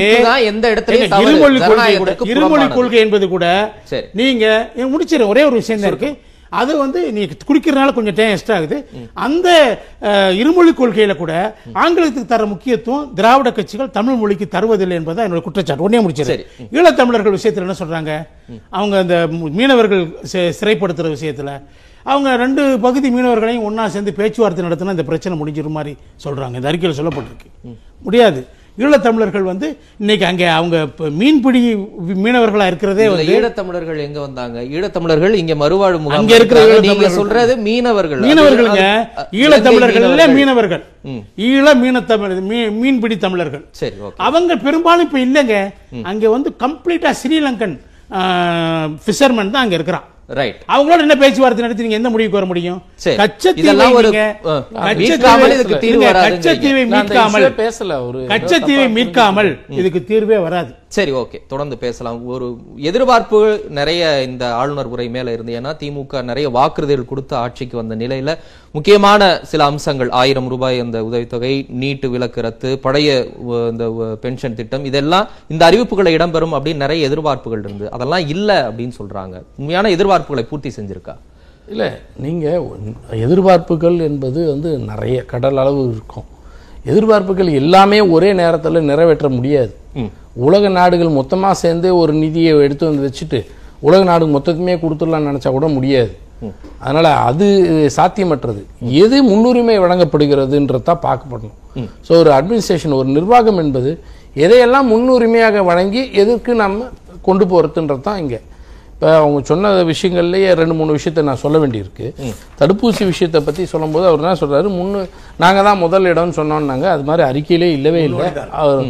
எந்த இடத்துல இருமொழி கொள்கை, இருமொழி கொள்கை என்பது கூட நீங்க முடிச்சிட ஒரே ஒரு விஷயம் தான் இருக்கு. அது வந்து நீ குடிக்கிறதுனால கொஞ்சம் டைம் எக்ஸ்ட்ரா ஆகுது. அந்த இருமொழி கொள்கையில கூட ஆங்கிலத்துக்கு தர முக்கியத்துவம் திராவிட கட்சிகள் தமிழ் மொழிக்கு தருவதில்லை என்பதான் என்னோட குற்றச்சாட்டு. உடனே முடிச்சது ஈழத்தமிழர்கள் விஷயத்துல என்ன சொல்றாங்க? அவங்க அந்த மீனவர்கள் சிறைப்படுத்துற விஷயத்துல அவங்க ரெண்டு பகுதி மீனவர்களையும் ஒன்னா சேர்ந்து பேச்சுவார்த்தை நடத்தினா இந்த பிரச்சனை முடிஞ்சிடும் மாதிரி சொல்றாங்க. இந்த அறிக்கையில் சொல்லப்பட்டிருக்கு. முடியாது. ஈழத்தமிழர்கள் வந்து இன்னைக்கு அங்கே அவங்க மீன்பிடி மீனவர்களாக இருக்கிறதே வந்து ஈழத்தமிழர்கள் எங்கே வந்தாங்க? ஈழத்தமிழர்கள் இங்கே மறுவாழ்வு முகாம் அங்கே இருக்கிற நீங்க சொல்றது மீனவர்கள் மீனவர்களுங்க ஈழத்தமிழர்கள் மீனவர்கள் ஈழ மீனத்தமிழ் மீன்பிடி தமிழர்கள். சரி, அவங்க பெரும்பாலும் இப்போ இல்லைங்க. அங்கே வந்து கம்ப்ளீட்டாக ஸ்ரீலங்கன் ஃபிஷர்மேன் தான் அங்கே இருக்கிறான். ரைட், அவங்களோட என்ன பேச்சுவார்த்தை நடத்தி நீங்க எந்த முடிவுக்கு வர முடியும்? கச்சத்தீவை மீட்காமல் இதுக்கு தீர்வே வராது. சரி, ஓகே, தொடர்ந்து பேசலாம். ஒரு எதிர்பார்ப்பு நிறைய இந்த ஆளுநர் உரை மேல இருந்து, ஏன்னா திமுக நிறைய வாக்குறுதிகள் கொடுத்து ஆட்சிக்கு வந்த நிலையில முக்கியமான சில அம்சங்கள், ஆயிரம் ரூபாய் அந்த உதவித்தொகை, நீட்டு விலக்கரத்து, பழைய இந்த பென்ஷன் திட்டம், இதெல்லாம் இந்த அறிவிப்புகளை இடம்பெறும் அப்படின்னு நிறைய எதிர்பார்ப்புகள் இருந்து அதெல்லாம் இல்லை அப்படின்னு சொல்றாங்க. உண்மையான எதிர்பார்ப்புகளை பூர்த்தி செஞ்சிருக்கா? இல்லை, நீங்க எதிர்பார்ப்புகள் என்பது வந்து நிறைய கடல் அளவு இருக்கும். எதிர்பார்ப்புகள் எல்லாமே ஒரே நேரத்தில் நிறைவேற்ற முடியாது. உலக நாடுகள் மொத்தமாக சேர்ந்து ஒரு நிதியை எடுத்து வந்து வச்சுட்டு உலக நாடு மொத்தத்துமே கொடுத்துடலாம்னு நினச்சா கூட முடியாது. அதனால் அது சாத்தியமற்றது. எது முன்னுரிமை வழங்கப்படுகிறதுன்றதா பார்க்கப்படணும். ஸோ ஒரு அட்மினிஸ்ட்ரேஷன், ஒரு நிர்வாகம் என்பது எதையெல்லாம் முன்னுரிமையாக வழங்கி எதற்கு நம்ம கொண்டு போகிறதுன்றது தான். இங்கே இப்போ அவங்க சொன்ன விஷயங்கள்லேயே ரெண்டு மூணு விஷயத்த நான் சொல்ல வேண்டியிருக்கு. தடுப்பூசி விஷயத்தை பற்றி சொல்லும்போது அவர் என்ன சொல்கிறாரு, முன்னு நாங்கள் தான் முதல் இடம்னு சொன்னோம்னாங்க, அது மாதிரி அறிக்கையிலே இல்லவே இல்லை. அவர்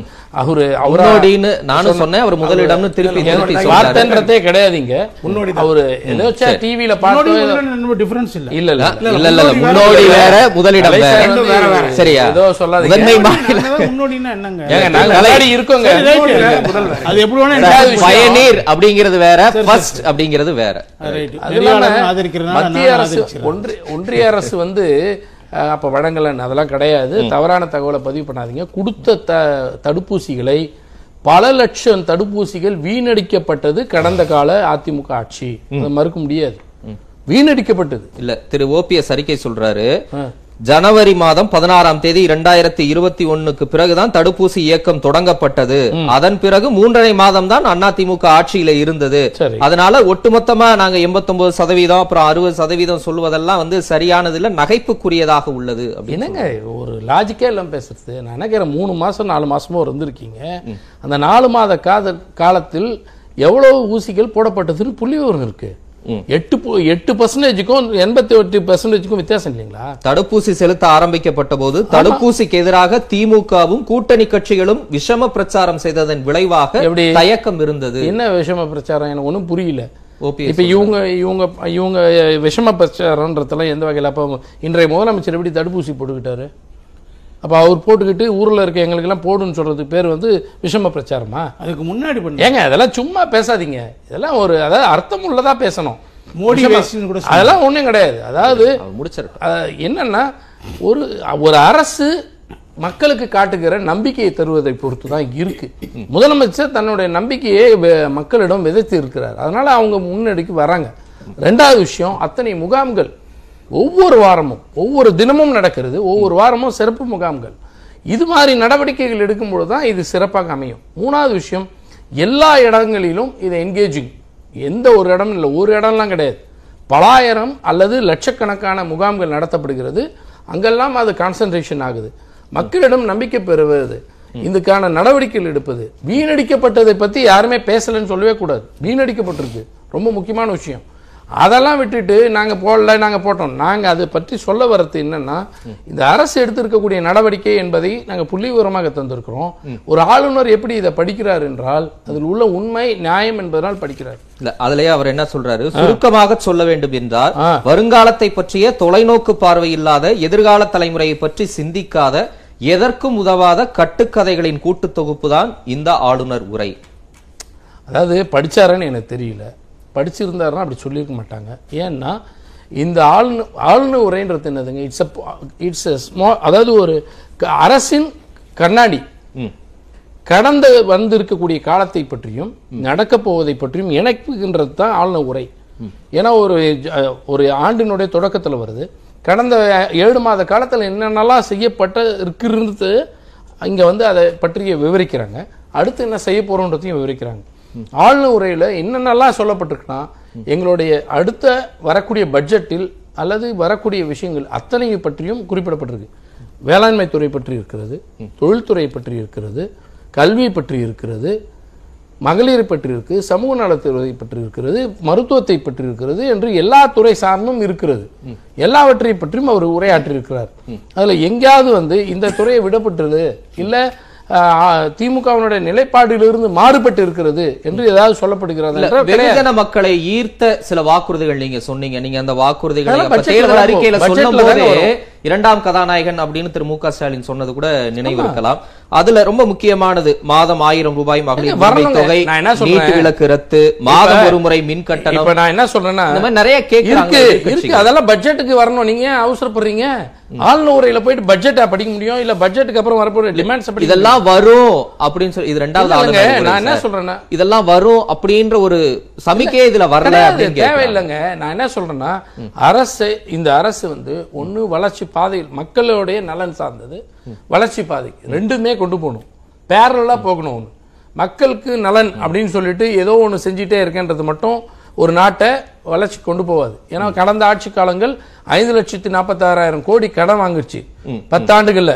அவரு அவரோடின்னு நானும் சொன்னேன், அவர் முதல் இடம்னு திருப்பி வார்த்தைன்றதே கிடையாதுங்க. அவரு ஏதோ டிவியில பார்த்தோம், டிஃபரன்ஸ் இல்லை இல்லை இல்லை இல்லை இல்லை முன்னோடி வேற முதலிடம் வேற. சரியா, ஏதோ சொல்லாதீங்க. முன்னோடினா என்னங்க, நாங்கள் முன்னாடி இருக்கோங்க. அது எப்படி வேணும், பயனீர் அப்படிங்கிறது வேற, ஃபர்ஸ்ட் அப்படிங்கிறது வேற. மத்திய அரசு, ஒன்றிய அரசு வந்து அப்போ வழங்கலன்னு அதெல்லாம் கிடையாது. தவறான தகவலை பதிவு பண்ணாதீங்க. கொடுத்த த தடுப்பூசிகளை பல லட்சம் தடுப்பூசிகள் வீணடிக்கப்பட்டது கடந்த கால அதிமுக ஆட்சி, அதை மறுக்க முடியாது. வீணடிக்கப்பட்டது இல்லை. திரு ஓபிஎஸ் அறிக்கை சொல்றாரு, ஜனவரி மாதம் பதினாறாம் தேதி இரண்டாயிரத்தி இருபத்தி ஒன்னுக்கு பிறகுதான் தடுப்பூசி இயக்கம் தொடங்கப்பட்டது. அதன் பிறகு மூன்றரை மாதம் தான் அதிமுக ஆட்சியில இருந்தது. அதனால ஒட்டுமொத்தமா நாங்க எண்பத்தி ஒன்பது சதவீதம் அப்புறம் அறுபது சதவீதம் சொல்வதெல்லாம் வந்து சரியானது இல்ல, நகைப்புக்குரியதாக உள்ளது அப்படின்னுங்க. ஒரு லாஜிக்கே எல்லாம் பேசுறது. நான் நினைக்கிறேன், மூணு மாசம் நாலு மாசமும் இருந்திருக்கீங்க. அந்த நாலு மாத காத காலத்தில் எவ்வளவு ஊசிகள் போடப்பட்டதுன்னு புள்ளிவரம் இருக்கு. எட்டு எட்டு பர்சன்டேஜுக்கும் எண்பத்தி எட்டு பர்சன்டேஜுக்கும் வித்தியாசம் இல்லைங்களா? தடுப்பூசி செலுத்த ஆரம்பிக்கப்பட்ட போது தடுப்பூசிக்கு எதிராக திமுகவும் கூட்டணி கட்சிகளும் விஷம பிரச்சாரம் செய்ததன் விளைவாக தயக்கம் இருந்தது. என்ன விஷம பிரச்சாரம் எனக்கு ஒன்றும் புரியல. இப்ப இவங்க இவங்க இவங்க விஷம பிரச்சாரம்ன்றதெல்லாம் எந்த வகையில்? அப்போ இன்றைய முதலமைச்சர் எப்படி தடுப்பூசி போட்டுக்கிட்டாரு? அப்போ அவர் போட்டுக்கிட்டு ஊரில் இருக்க எங்களுக்கெல்லாம் போடுன்னு சொல்கிறதுக்கு பேர் வந்து விஷம பிரச்சாரமா? அதுக்கு முன்னாடி ஏங்க அதெல்லாம் சும்மா பேசாதீங்க. இதெல்லாம் ஒரு அதாவது அர்த்தம் உள்ளதாக பேசணும். மோடி அதெல்லாம் ஒன்றும் கிடையாது. அதாவது முடிச்சிருக்கு என்னன்னா, ஒரு ஒரு அரசு மக்களுக்கு காட்டுகிற நம்பிக்கையை தருவதை பொறுத்து தான் இருக்கு. முதலமைச்சர் தன்னுடைய நம்பிக்கையை மக்களிடம் விதைத்து இருக்கிறார். அதனால அவங்க முன்னெடுக்கி வராங்க. ரெண்டாவது விஷயம், அத்தனை முகாம்கள் ஒவ்வொரு வாரமும் ஒவ்வொரு தினமும் நடக்கிறது. ஒவ்வொரு வாரமும் சிறப்பு முகாம்கள். இது மாதிரி நடவடிக்கைகள் எடுக்கும்போது தான் இது சிறப்பாக அமையும். மூணாவது விஷயம், எல்லா இடங்களிலும் இதை என்கேஜிங், எந்த ஒரு இடம் இல்லை, ஒரு இடம்லாம் கிடையாது, பலாயிரம் அல்லது லட்சக்கணக்கான முகாம்கள் நடத்தப்படுகிறது. அங்கெல்லாம் அது கான்சன்ட்ரேஷன் ஆகுது. மக்களிடம் நம்பிக்கை பெறுவது, இதுக்கான நடவடிக்கைகள் எடுப்பது. வீணடிக்கப்பட்டதை பற்றி யாருமே பேசலன்னு சொல்லவே கூடாது. வீணடிக்கப்பட்டிருக்கு, ரொம்ப முக்கியமான விஷயம். அதெல்லாம் விட்டுட்டு நாங்கள் போடல நாங்கள் போட்டோம், நாங்கள் அதை பற்றி சொல்ல வரது என்னன்னா, இந்த அரசு எடுத்திருக்கக்கூடிய நடவடிக்கை என்பதை நாங்கள் புள்ளி விவரமாக தந்திருக்கிறோம். ஒரு ஆளுநர் எப்படி இதை படிக்கிறார் என்றால் அதில் உள்ள உண்மை நியாயம் என்பதனால் படிக்கிறார். அதிலேயே அவர் என்ன சொல்றாரு, சுருக்கமாக சொல்ல வேண்டும் என்றால் வருங்காலத்தை பற்றிய தொலைநோக்கு பார்வை இல்லாத, எதிர்கால தலைமுறையை பற்றி சிந்திக்காத, எதற்கும் உதவாத கட்டுக்கதைகளின் கூட்டு தொகுப்பு தான் இந்த ஆளுநர் உரை. அதாவது படிச்சாருன்னு எனக்கு தெரியல. படிச்சிருந்தாருன்னா அப்படி சொல்லியிருக்க மாட்டாங்க. ஏன்னா இந்த ஆளுநர் ஆளுநர் உரைன்றது என்னதுங்க, இட்ஸ் இட்ஸ் ஸ்மா அதாவது ஒரு அரசின் கண்ணாடி, கடந்த வந்திருக்கக்கூடிய காலத்தை பற்றியும் நடக்க போவதை பற்றியும் இணைப்புன்றது தான் ஆளுநர் உரை. ஏன்னா ஒரு ஒரு ஆண்டினுடைய தொடக்கத்தில் வருது, கடந்த ஏழு மாத காலத்தில் என்னென்னலாம் செய்யப்பட்ட இருக்கிறது இங்கே வந்து அதை பற்றிய விவரிக்கிறாங்க. அடுத்து என்ன செய்ய போகிறோன்றதையும் விவரிக்கிறாங்க. ஆளுநர் உரையில் என்னென்னலாம் சொல்லப்பட்டிருக்குன்னா, எங்களுடைய அடுத்த வரக்கூடிய பட்ஜெட்டில் அல்லது வரக்கூடிய விஷயங்கள் அத்தனை பற்றியும் குறிப்பிடப்பட்டிருக்கு. வேளாண்மை துறை பற்றி இருக்கிறது, தொழில்துறை பற்றி இருக்கிறது, கல்வி பற்றி இருக்கிறது, மகளிரை பற்றி இருக்குது, சமூக நலத்துறை பற்றி இருக்கிறது, மருத்துவத்தை பற்றி இருக்கிறது என்று எல்லா துறை சார்ந்தும் இருக்கிறது. எல்லாவற்றை பற்றியும் அவர் உரையாற்றியிருக்கிறார். அதில் எங்கேயாவது வந்து இந்த துறையை விடப்பட்டது இல்லை திமுகவினுடைய நிலைப்பாட்டிலிருந்து மாறுபட்டு இருக்கிறது என்று ஏதாவது சொல்லப்படுகிறது? வெகுஜன மக்களை ஈர்த்த சில வாக்குறுதிகள் நீங்க சொன்னீங்க. நீங்க அந்த வாக்குறுதிகளை தேர்தல் அறிக்கையில சொல்லும்போது இரண்டாம் கதாநாயகன் அப்படின்னு திரு மு க ஸ்டாலின் சொன்னது கூட நினைவு இருக்கலாம். அதுல ரொம்ப முக்கியமானது மாதம் ஆயிரம் ரூபாய் மகளிர் தொகை, நீட்டு விலக்கு ரத்து, மாதம் ஒரு முறை மின் கட்டணம். நான் என்ன சொல்றேன்னா நிறைய கேக்குறாங்க, அதெல்லாம் பட்ஜெட்டுக்கு வரணும். நீங்க அவசரப்படுறீங்க. ஆளுநர் உரையில போயிட்டு பட்ஜெட்டா படிக்க முடியும் இல்ல பட்ஜெட்டுக்கு அப்புறம் வரப்போற டிமாண்ட்ஸ் இதெல்லாம் வரும் அப்படின்னு சொல்லி இது ரெண்டாவது ஆளுங்க. நான் என்ன சொல்றேன்னா இதெல்லாம் வரும் அப்படின்ற ஒரு சமிக்கை இதுல வரல, தேவையில்லைங்க. நான் என்ன சொல்றேன்னா அரசு, இந்த அரசு வந்து ஒண்ணு வளர்ச்சி பாதையில் மக்களுடைய நலன் சார்ந்தது, வளர்ச்சி பாதை ரெண்டுமே கொண்டு போகணும், பேரலா போகணும். ஒன்று மக்களுக்கு நலன் அப்படின்னு சொல்லிட்டு ஏதோ ஒன்று செஞ்சுட்டே இருக்கேன்றது மட்டும் ஒரு நாட்டை வளர்ச்சி கொண்டு போவாது. ஏன்னா கடந்த ஆட்சி காலங்கள் ஐந்து லட்சத்தி நாற்பத்தாறாயிரம் கோடி கடன் வாங்கிடுச்சு பத்தாண்டுகள்ல.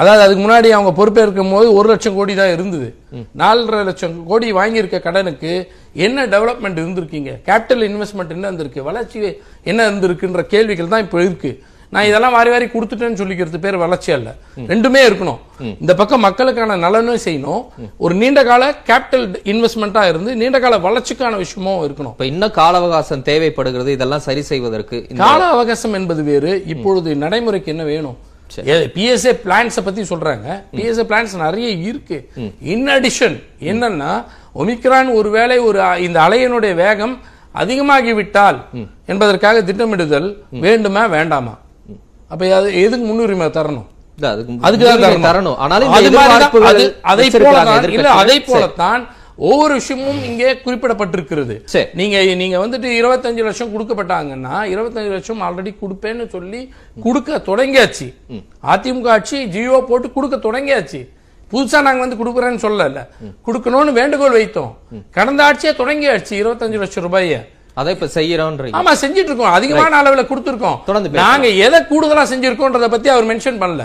அதாவது அதுக்கு முன்னாடி அவங்க பொறுப்பேற்கும் போது ஒரு லட்சம் கோடி தான் இருந்தது. நாலரை லட்சம் கோடி வாங்கியிருக்க கடனுக்கு என்ன டெவலப்மெண்ட் இருந்திருக்கீங்க, கேபிட்டல் இன்வெஸ்ட்மெண்ட் என்ன இருந்திருக்கு, வளர்ச்சி என்ன இருந்திருக்குன்ற கேள்விகள் தான் இப்போ இருக்கு. நான் இதெல்லாம் வாரி வாரி கொடுத்துட்டேன்னு சொல்லிக்கிறது பேர் வளர்ச்சியா இல்ல. ரெண்டுமே இருக்கணும். இந்த பக்கம் மக்களுக்கான நலனும் செய்யணும், ஒரு நீண்ட கால கேபிட்டல் இன்வெஸ்ட்மெண்டா இருந்து நீண்ட கால வளர்ச்சிக்கான விஷயமும் இருக்கணும். இப்ப இன்னும் கால அவகாசம் தேவைப்படுகிறது இதெல்லாம் சரி செய்வதற்கு. கால அவகாசம் என்பது வேறு. இப்பொழுது நடைமுறைக்கு என்ன வேணும்? பிஎஸ்ஏ பிளான்ஸ் பத்தி சொல்றாங்க. பிஎஸ்ஏ பிளான்ஸ் நிறைய இருக்கு. இன் அடிஷன் என்னன்னா ஒமிக்ரான் ஒருவேளை ஒரு இந்த அலையினுடைய வேகம் அதிகமாகிவிட்டால் என்பதற்காக திட்டமிடுதல் வேண்டுமா வேண்டாமா? அப்ப எதுக்கு முன்னுரிமை தரணும்? அதுக்குதான் தரணும். அதை போலத்தான் ஒவ்வொரு விஷயமும் இங்கே குறிப்பிடப்பட்டிருக்கிறது. நீங்க நீங்க வந்துட்டு இருபத்தஞ்சு லட்சம் கொடுக்கப்பட்டாங்கன்னா இருபத்தஞ்சு லட்சம் ஆல்ரெடி கொடுப்பேன்னு சொல்லி கொடுக்க தொடங்கியாச்சு. அதிமுக ஆட்சி ஜியோ போட்டு கொடுக்க தொடங்கியாச்சு. புதுசா நாங்க வந்து கொடுக்குறேன்னு சொல்லல, கொடுக்கணும்னு வேண்டுகோள் வைத்தோம். கடந்த ஆட்சியே தொடங்கியாச்சு இருபத்தஞ்சு லட்சம் ரூபாயை. அதை இப்ப செய்யறோம். ஆமா, செஞ்சிட்டு இருக்கோம். அதிகமான அளவுல கொடுத்திருக்கோம். நாங்க எதை கூடுதலா செஞ்சிருக்கோம்ன்றத பத்தி அவர் மென்ஷன் பண்ணல.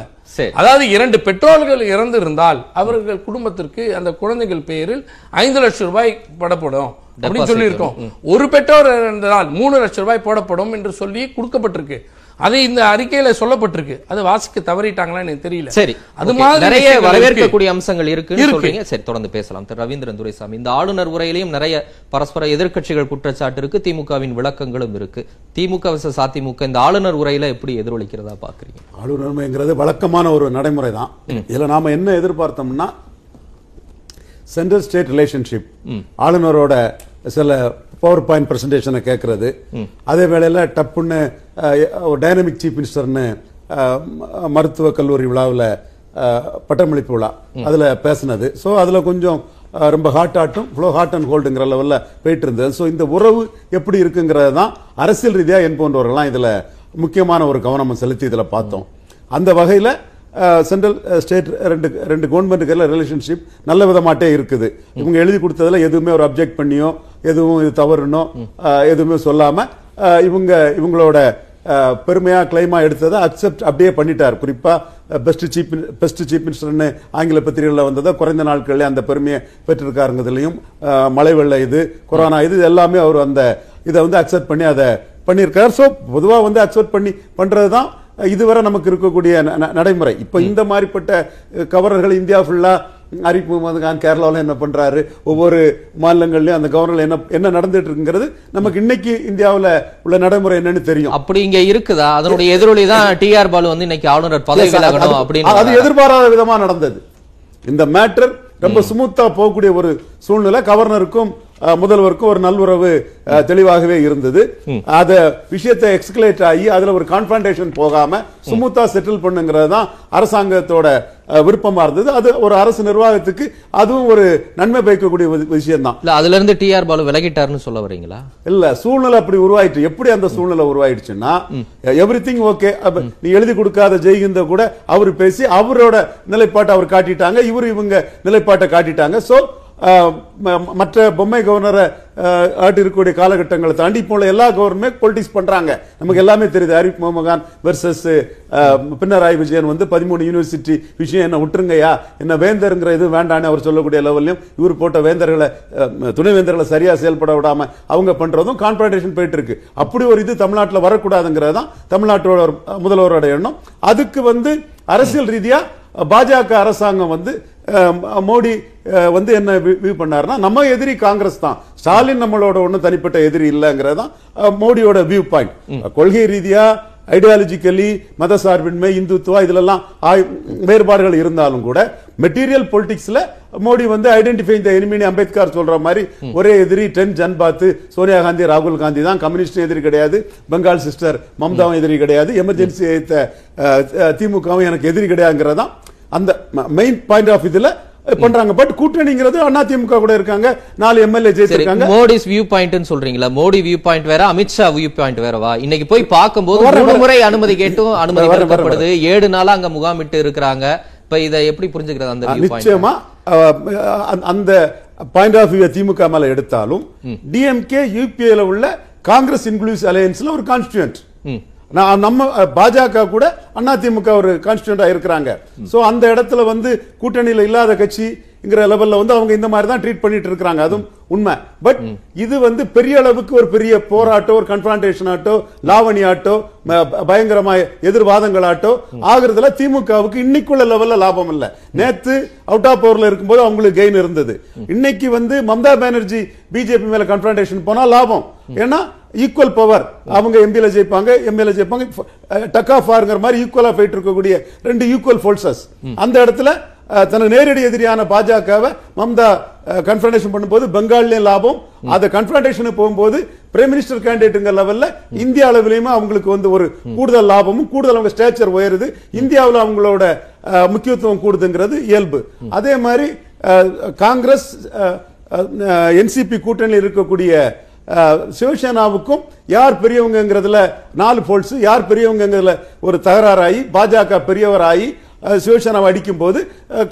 அதாவது இரண்டு பெற்றோர்கள் இறந்து இருந்தால் அவர்கள் குடும்பத்திற்கு அந்த குழந்தைகள் பெயரில் ஐந்து லட்சம் ரூபாய் போடப்படும் அப்படின்னு சொல்லி இருக்கோம். ஒரு பெற்றோர் இறந்தால் மூணு லட்சம் ரூபாய் போடப்படும் என்று சொல்லி கொடுக்கப்பட்டிருக்கு. அது இந்த அறிக்கையில சொல்லப்பட்டிருக்கு. அது வாசிக்க தவறிட்டாங்களா எனக்கு தெரியல. சரி, அது மாதிரி நிறைய வரவேற்கக்கூடிய அம்சங்கள் இருக்குன்னு. சரி, தொடர்ந்து பேசலாம். திரு ரவீந்திரன் துரைசாமி, இந்த ஆளுநர் உரையிலையும் நிறைய பரஸ்பர எதிர்க்கட்சிகள் குற்றச்சாட்டு இருக்கு, திமுகவின் விளக்கங்களும் இருக்கு. திமுக விசஸ் அதிமுக இந்த ஆளுநர் உரையில எப்படி எதிரொலிக்கிறதா பாக்குறீங்க? ஆளுநர்ங்கிறது வழக்கமான ஒரு நடைமுறை தான். இதுல நாம என்ன எதிர்பார்த்தோம்னா சென்ட்ரல் ஸ்டேட் ரிலேஷன்ஷிப், ஆளுநரோட சில பவர் பாயிண்ட் பிரசன்டேஷனை கேட்கறது, அதே வேளையில் டப்புன்னு ஒரு டைனமிக் சீஃப் மினிஸ்டர்னு மருத்துவக் கல்லூரி விழாவில் பட்டமளிப்பு விழா அதில் பேசினது. ஸோ அதில் கொஞ்சம் ரொம்ப ஹாட் ஆட்டும் ஃப்ளோ ஹாட் அண்ட் ஹோல்டுங்கிற லெவலில் போயிட்டு இருந்தது. ஸோ இந்த உறவு எப்படி இருக்குங்கிறது தான் அரசியல் ரீதியாக என் போன்றவர்கள்லாம் இதில் முக்கியமான ஒரு கவனம் செலுத்தி இதில் பார்த்தோம். அந்த வகையில் சென்ட்ரல் ஸ்டேட் ரெண்டு ரெண்டு கவர்மெண்ட்டுக்குள்ள ரிலேஷன்ஷிப் நல்ல விதமாட்டே இருக்குது. இவங்க எழுதி கொடுத்ததுல எதுவுமே ஒரு அப்ஜெக்ட் பண்ணியோ எதுவும் இது தவறுனோ எதுவுமே சொல்லாம இவங்க இவங்களோட பெருமையா கிளைமா எடுத்ததை அக்செப்ட் அப்படியே பண்ணிட்டார். குறிப்பா பெஸ்ட் சீஃப் பெஸ்ட் சீஃப் மினிஸ்டர்னு ஆங்கில பத்திரிகையில் வந்ததை குறைந்த நாட்களில் அந்த பெருமையை பெற்றிருக்காருங்கிறதுலையும் மழை வெள்ள இது கொரோனா இது எல்லாமே அவர் அந்த இதை வந்து அக்செப்ட் பண்ணி அதை பண்ணியிருக்கார். ஸோ பொதுவாக வந்து அக்செப்ட் பண்ணி பண்றதுதான் இதுவரை நமக்கு இருக்கக்கூடிய நடைமுறை. இப்போ இந்த மாதிரிப்பட்ட கவர்னர்கள் இந்தியா ஃபுல்லா ஆரிஃப் முகமது கான் கேரளாவில் என்ன பண்றாரு, ஒவ்வொரு மாநிலங்கள்லயும் அந்த கவர்னர் என்ன என்ன நடந்துட்டு இருக்குங்கிறது நமக்கு இன்னைக்கு இந்தியாவில் உள்ள நடைமுறை என்னன்னு தெரியும். அப்படி இங்க இருக்குதா? அதனுடைய எதிரொலி தான் டிஆர் பாலு வந்து இன்னைக்கு ஆளுநர் பதவி விலகணும் அப்படின்னு. அது எதிர்பாராத விதமா நடந்தது. இந்த மேட்டர் ரொம்ப ஸ்மூத்தா போகக்கூடிய ஒரு சூழ்நிலை. கவர்னருக்கும் முதல்வருக்கும் ஒரு நல்லுறவு தெளிவாகவே இருந்தது. அத விஷயத்தை எக்ஸ்கலேட் ஆகி அதுல ஒரு கான்ஃபரன்டேஷன் போகாம சுமூத்தா செட்டில் பண்ணுங்கிறது தான் அரசாங்கத்தோட விருப்பமா இருந்தது. அது ஒரு அரசு நிர்வாகத்துக்கு அதுவும் ஒரு நன்மை பயக்கக்கூடிய விஷயம் தான். அதுல இருந்து டி ஆர் பாலு விலகிட்டாருன்னு சொல்ல வரீங்களா? இல்ல, சூழ்நிலை அப்படி உருவாயிட்டு. எப்படி அந்த சூழ்நிலை உருவாயிடுச்சுன்னா எவ்ரிதிங் ஓகே, நீ எழுதி கொடுக்காத ஜெய்கிந்த கூட அவரு பேசி அவரோட நிலைப்பாட்டை அவர் காட்டிட்டாங்க, இவரு இவங்க நிலைப்பாட்டை காட்டிட்டாங்க. சோ மற்ற பொம்மை கவர்னரை ஆட்டி இருக்கக்கூடிய காலகட்டங்களை தாண்டி இப்போ எல்லா கவர்னருமே பொலிட்டிக்ஸ் பண்றாங்க. நமக்கு எல்லாமே தெரியுது. ஆரிஃப் முகமது கான் வெர்சஸ் பினராயி விஜயன் வந்து பதிமூணு யூனிவர்சிட்டி விஷயம் என்ன விட்டுருங்கயா, என்ன வேந்தருங்கிற இது வேண்டான்னு அவர் சொல்லக்கூடிய லெவல்லையும் இவர் போட்ட வேந்தர்களை துணைவேந்தர்களை சரியா செயல்பட விடாம அவங்க பண்றதும் கான்ஃபெடரேஷன் போயிட்டு இருக்கு. அப்படி ஒரு இது தமிழ்நாட்டில் வரக்கூடாதுங்கிறது தான் தமிழ்நாட்டோட முதல்வரோட எண்ணம். அதுக்கு வந்து அரசியல் ரீதியா பாஜக அரசாங்கம் வந்து மோடி வந்து என்ன வியூ பண்ணாருன்னா, நம்ம எதிரி காங்கிரஸ் தான், ஸ்டாலின் நம்மளோட ஒன்றும் தனிப்பட்ட எதிரி இல்லைங்கிறது தான் மோடியோட வியூ பாயிண்ட். கொள்கை ரீதியா ஐடியாலஜிக்கலி மத சார்பின்மை இந்துத்துவா இதிலெல்லாம் வேறுபாடுகள் இருந்தாலும் கூட மெட்டீரியல் பொலிட்டிக்ஸ்ல மோடி வந்து ஐடென்டிஃபைங் த எனிமினி அம்பேத்கர் சொல்ற மாதிரி ஒரே எதிரி டென் ஜன்பாத், சோனியா காந்தி ராகுல் காந்தி தான், கம்யூனிஸ்ட் எதிரி கிடையாது, பெங்கால் சிஸ்டர் மம்தாவும் எதிரி கிடையாது, எமர்ஜென்சி திமுகவும் எனக்கு எதிரி கிடையாதுங்கிறதா அந்த மெயின் பாயிண்ட் ஆஃப் இதுல பண்றாங்க. பட் கூட்டணிங்கிறது அதிமுக கூட இருக்காங்க, நாலு எம்எல்ஏ ஜெயிச்சிருக்காங்க. மோடிஸ் வியூ பாயிண்ட் சொல்றீங்களா? மோடி வியூ பாயிண்ட் வேற, அமித்ஷா வியூ பாயிண்ட் வேறவா? இன்னைக்கு போய் பார்க்கும்போது முறை அனுமதி கேட்டும் அனுமதி வழங்கப்படுது, ஏழு நாளா அங்க முகாமிட்டு இருக்கிறாங்க. இப்ப இதை எப்படி புரிஞ்சுக்கிறது? அந்த நிச்சயமா அந்த பாயிண்ட் ஆஃப் வியூ திமுக மேல எடுத்தாலும் டிஎம்கே யூபிஏல உள்ள காங்கிரஸ் இன்க்ளூசிவ் அலையன்ஸ்ல ஒரு கான்ஸ்டிடியூன்ட், நம்ம பாஜக கூட அதிமுக ஒரு கான்ஸ்டிடியூன்ட் ஆயிருக்காங்க. சோ அந்த இடத்துல வந்து கூட்டணியில் இல்லாத கட்சிங்கிற லெவல்ல வந்து அவங்க இந்த மாதிரி தான் ட்ரீட் பண்ணிட்டு இருக்காங்க. அதுவும் உண்மை. பட் இது வந்து பெரிய அளவுக்கு ஒரு பெரிய போராட்டம், ஒரு கன்ஃபரண்டேஷன் ஆட்டோ, லாவணி ஆட்டோ, பயங்கரமாய் எதிர்வாதங்கள் ஆட்டோ ஆகுறதுல திமுகவுக்கு இன்னைக்குள்ள லெவல்ல லாபம் இல்ல. நேத்து அவுட் ஆஃப் பவர்ல இருக்கும்போது அவங்களுக்கு கெயின் இருந்தது. இன்னைக்கு வந்து மம்தா பானர்ஜி பிஜேபி மேல கன்ஃபரண்டேஷன் போனா லாபம், ஏன்னா ஈக்குவல் பவர், அவங்க எம்பியில ஜெயிப்பாங்க, எம்எல்ஏ ஜெயிப்பாங்க, டக் ஆஃப் ஆர்ங்கிற மாதிரி ஈக்குவலா ஃபைட் இருக்கக்கூடிய ரெண்டு ஈக்குவல் ஃபோர்ஸஸ். அந்த இடத்துல தனக்கு நேரடி எதிரியான பாஜகவை மம்தா கன்ஃபரண்டேஷன் பண்ணும்போது பெங்கால்லையும் லாபம், அந்த கன்ஃபரண்டேஷனுக்கு போகும்போது பிரைம் மினிஸ்டர் கேண்டிடேட்டுங்கிற லெவல்ல இந்திய அளவிலையுமே அவங்களுக்கு வந்து ஒரு கூடுதல் லாபமும், கூடுதல் அவங்க ஸ்டேச்சர் உயருது, இந்தியாவில் அவங்களோட முக்கியத்துவம் கூடுதுங்கிறது இயல்பு. அதே மாதிரி காங்கிரஸ் என்சிபி கூட்டணியில் இருக்கக்கூடிய சிவசேனாவுக்கும் யார் பெரியவங்கிறதுல நாலு போல்ஸ், யார் பெரியவங்கிறதுல ஒரு தகராறாகி பாஜக பெரியவராகி சிவசேனாவை அடிக்கும் போது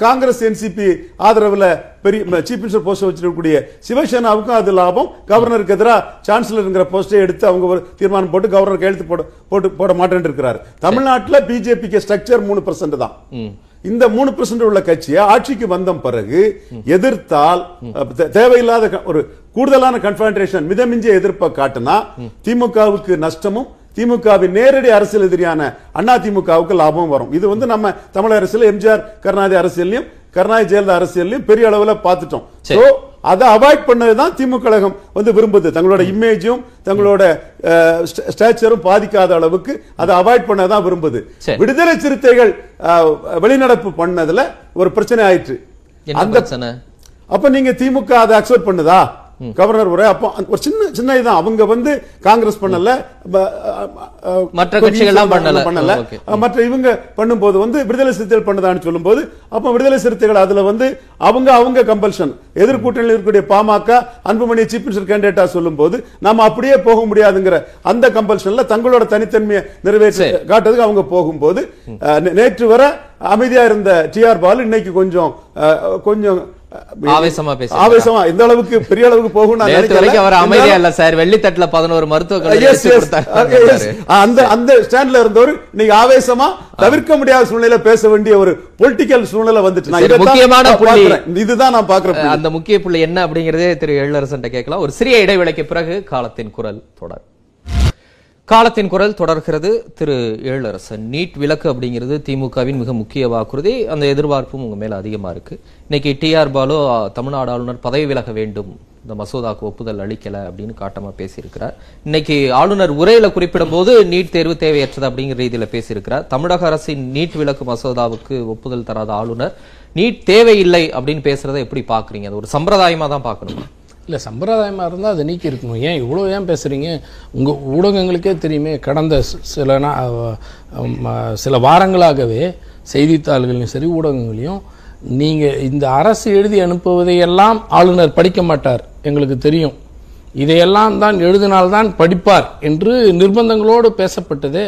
காங்கிரஸ் என்சிபி ஆதரவுல பெரிய சீஃப் மினிஸ்டர் போஸ்ட் வச்சிருக்கக்கூடிய சிவசேனாவுக்கும் அது லாபம். கவர்னருக்கு எதிராக சான்சலர்ங்கிற போஸ்டை எடுத்து அவங்க ஒரு தீர்மானம் போட்டு கவர்னர் கையெழுத்து போட போட்டு போட மாட்டேன் இருக்கிறார். தமிழ்நாட்டில் பிஜேபிக்கு ஸ்ட்ரக்சர் மூணு பர்சன்ட் தான். இந்த மூணு பர்சன்ட் உள்ள கட்சியை ஆட்சிக்கு வந்த பிறகு எதிர்த்தால் தேவையில்லாத ஒரு கூடுதலான கன்ஃபரண்டேஷன், மிதமிஞ்சிய எதிர்ப்பை காட்டினா திமுகவுக்கு நஷ்டமும் திமுகவின் நேரடி அரசியல் எதிரியான அதிமுகவுக்கு லாபம் வரும். இது வந்து நம்ம தமிழக அரசியல் எம்ஜிஆர் கருணாநிதி அரசியலையும் கருணாநிதி ஜெயலலிதா அரசியலையும் பெரிய அளவுல பார்த்துட்டோம். சோ அதை அவாய்ட் பண்ணதுதான் திமுக கழகம் வந்து விரும்புது. தங்களோட இமேஜும் தங்களோட ஸ்டாச்சரும் பாதிக்காத அளவுக்கு அதை அவாய்ட் பண்ணதான் விரும்புது. விடுதலை சிறுத்தைகள் வெளிநடப்பு பண்ணதுல ஒரு பிரச்சனை ஆயிற்று. அப்ப நீங்க திமுக அதை அக்செப்ட் பண்ணுதா? கவர்னர் உரை அப்போ ஒரு சின்ன சின்ன இதான், அவங்க வந்து காங்கிரஸ் பண்ணல, மற்ற கட்சிகள்லாம் பண்ணல, மற்ற இவங்க பண்ணும்போது வந்து விடுதலை சிறுத்தைகள் பண்ணதான்னு சொல்லும் போது அப்போ விடுதலை சிறுத்தைகள் அதுல வந்து அவங்க அவங்க கம்பல்ஷன் எதிர்கூட்டணியில் இருக்கக்கூடிய பாமக அன்புமணியை சீஃப் மினிஸ்டர் கேண்டிடேட்டா சொல்லும் போது நம்ம அப்படியே போக முடியாதுங்கிற அந்த கம்பல்ஷன்ல தங்களோட தனித்தன்மையை நிறைவேற்றி காட்டுறதுக்கு அவங்க போகும்போது நேற்று வர அமைதியா இருந்த டி ஆர் பாலு இன்னைக்கு கொஞ்சம் கொஞ்சம் ஆவேசமா பேசுறாரு. ஆவேசமா இந்த அளவுக்கு பெரிய அளவுக்கு போகும்னா நேத்துக்கு அவர் அமைதியா இல்ல சார், வெள்ளித்தட்டல பதினொரு மருத்துவர்கள் அந்த அந்த ஸ்டாண்ட்ல இருந்தவர் இன்னைக்கு ஆவேசமா தவிர்க்க முடியாத சூழ்நிலை பேச வேண்டிய ஒரு பொலிட்டிக்கல் சூழ்நிலை வந்துட்டு. முக்கியமான புள்ளி இதுதான் நான் பாக்குறேன். அந்த முக்கிய புள்ளி என்ன அப்படிங்கறதே திரு எழிலரசன் கேட்கலாம். ஒரு சிறிய இடைவேளைக்கு பிறகு காலத்தின் குரல் தொடர் காலத்தின் குரல் தொடர்கிறது. திரு எழிலரசன், நீட் விலக்கு அப்படிங்கிறது திமுகவின் மிக முக்கிய வாக்குறுதி, அந்த எதிர்பார்ப்பும் உங்க மேல அதிகமா இருக்கு. இன்னைக்கு டி ஆர் பாலு தமிழ்நாடு ஆளுநர் பதவி விலக வேண்டும், இந்த மசோதாக்கு ஒப்புதல் அளிக்கல அப்படின்னு காட்டமா பேசியிருக்கிறார். இன்னைக்கு ஆளுநர் உரையில குறிப்பிடும் போது நீட் தேர்வு தேவையற்றது அப்படிங்கிற ரீதியில பேசியிருக்கிறார். தமிழக அரசின் நீட் விலக்கு மசோதாவுக்கு ஒப்புதல் தராத ஆளுநர் நீட் தேவையில்லை அப்படின்னு பேசுறதை எப்படி பாக்குறீங்க? அது ஒரு சம்பிரதாயமா தான் பாக்கணுமா இல்லை சம்பிரதாயமாக இருந்தால் அதை நீக்கி இருக்கணும். ஏன் இவ்வளோ ஏன் பேசுகிறீங்க? உங்கள் ஊடகங்களுக்கே தெரியுமே, கடந்த சில நா சில வாரங்களாகவே செய்தித்தாள்களையும் சரி ஊடகங்களையும் நீங்கள் இந்த அரசு எழுதி அனுப்புவதையெல்லாம் ஆளுநர் படிக்க மாட்டார், எங்களுக்கு தெரியும், இதையெல்லாம் தான் எழுதினால்தான் படிப்பார் என்று நிர்பந்தங்களோடு பேசப்பட்டது.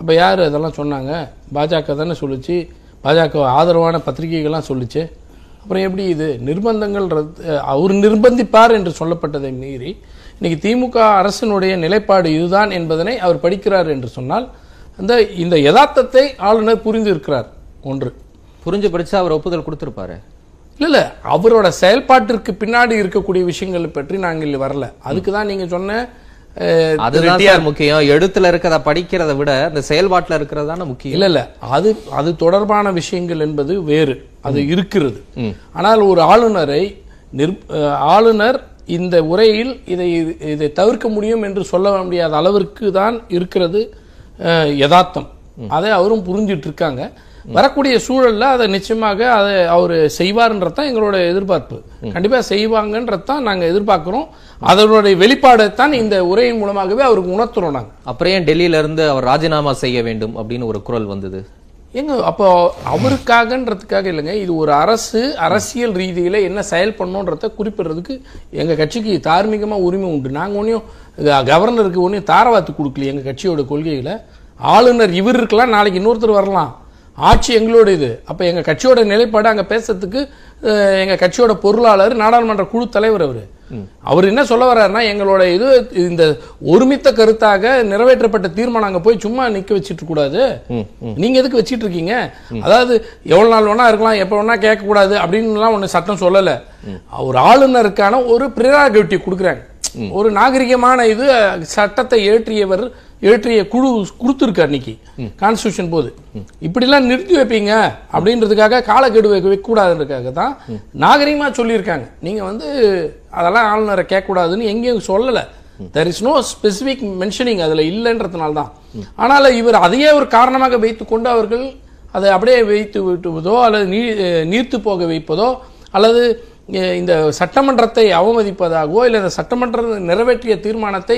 அப்போ யார் அதெல்லாம் சொன்னாங்க? பாஜக தானே சொல்லிச்சு, பாஜக ஆதரவான பத்திரிகைகள்லாம் சொல்லிச்சு. அப்புறம் எப்படி இது நிர்பந்தங்கள் அவர் நிர்பந்திப்பார் என்று சொல்லப்பட்டதை மீறி இன்னைக்கு திமுக அரசினுடைய நிலைப்பாடு இதுதான் என்பதனை அவர் படிக்கிறார் என்று சொன்னால் அந்த இந்த யதார்த்தத்தை ஆளுநர் புரிந்து இருக்கிறார். ஒன்று புரிஞ்சு படித்து அவர் ஒப்புதல் கொடுத்துருப்பாரு. இல்லை இல்லை, அவரோட செயல்பாட்டிற்கு பின்னாடி இருக்கக்கூடிய விஷயங்களை பற்றி நாங்கள் வரல. அதுக்கு தான் நீங்கள் சொன்ன அதுதான் முக்கியம். எழுத்துல இருக்கிறத படிக்கிறத விட அந்த செயல்பாட்டில் இருக்கிறது தானே முக்கியம். இல்லை இல்லை, அது அது தொடர்பான விஷயங்கள் என்பது வேறு, அது இருக்கிறது. ஆனால் ஒரு ஆளுநரை நிர் ஆளுநர் இந்த உரையில் இதை இதை தவிர்க்க முடியும் என்று சொல்ல முடியாத அளவிற்கு தான் இருக்கிறது யதார்த்தம். அதை அவரும் புரிஞ்சிட்டு இருக்காங்க. வரக்கூடிய சூழல்ல அதை நிச்சயமாக அதை அவர் செய்வார்ன்றதான் எங்களோட எதிர்பார்ப்பு. கண்டிப்பா செய்வாங்கன்றதான் நாங்க எதிர்பார்க்கிறோம். அதனுடைய வெளிப்பாடத்தான் இந்த உரையின் மூலமாகவே அவருக்கு உணர்த்துறோம் நாங்க. அப்புறம் ஏன் டெல்லியில இருந்து அவர் ராஜினாமா செய்ய வேண்டும் அப்படின்னு ஒரு குரல் வந்தது எங்க? அப்போ அவருக்காகன்றதுக்காக இல்லைங்க, இது ஒரு அரசு அரசியல் ரீதியில என்ன செயல் பண்ணணுன்றத குறிப்பிடுறதுக்கு எங்க கட்சிக்கு தார்மீகமா உரிமை உண்டு. நாங்க ஒன்னும் கவர்னருக்கு ஒன்னும் தாரவாத்து கொடுக்கல. எங்க கட்சியோட கொள்கையில ஆளுநர் இவர் இருக்கலாம், நாளைக்கு இன்னொருத்தர் வரலாம், ஆட்சி எங்களோட இது. அப்போ எங்கள் கட்சியோட நிலைப்பாடு அங்கே பேசுறதுக்கு எங்கள் கட்சியோட பொருளாளர் நாடாளுமன்ற குழு தலைவர் அவர் அவர் என்ன சொல்ல வர்றாருன்னா, எங்களோட இது இந்த ஒருமித்த கருத்தாக நிறைவேற்றப்பட்ட தீர்மானம் அங்கே போய் சும்மா நிற்க வச்சுட்டு கூடாது, நீங்கள் எதுக்கு வச்சுட்டு இருக்கீங்க? அதாவது எவ்வளோ நாள் வேணா இருக்கலாம், எப்போ வேணா கேட்கக்கூடாது அப்படின்லாம் ஒன்று சட்டம் சொல்லலை. ஒரு ஆளுநருக்கான ஒரு பிரியாரிட்டி கொடுக்குறாங்க. ஒரு நாகரிகமான இது சட்டத்தை ஏற்றியவர் ஏற்றிய குழு கொடுத்துருக்கு அன்னைக்கு கான்ஸ்டியூஷன் போது. இப்படிலாம் நிறுத்தி வைப்பீங்க அப்படின்றதுக்காக காலக்கெடு வைக்கக்கூடாதுன்றதுக்காக தான் நாகரிகமாக சொல்லியிருக்காங்க. நீங்கள் வந்து அதெல்லாம் ஆளுநரை கேட்கக்கூடாதுன்னு எங்கேயும் சொல்லலை. There is no specific mentioning அதில் இல்லைன்றதுனால தான். ஆனால் இவர் அதையே ஒரு காரணமாக வைத்து கொண்டு அவர்கள் அதை அப்படியே வைத்து விட்டுவதோ அல்லது நீ நீர்த்து போக வைப்பதோ அல்லது இந்த சட்டமன்றத்தை அவமதிப்பதாகவோ இல்லை இந்த சட்டமன்ற நிறைவேற்றிய தீர்மானத்தை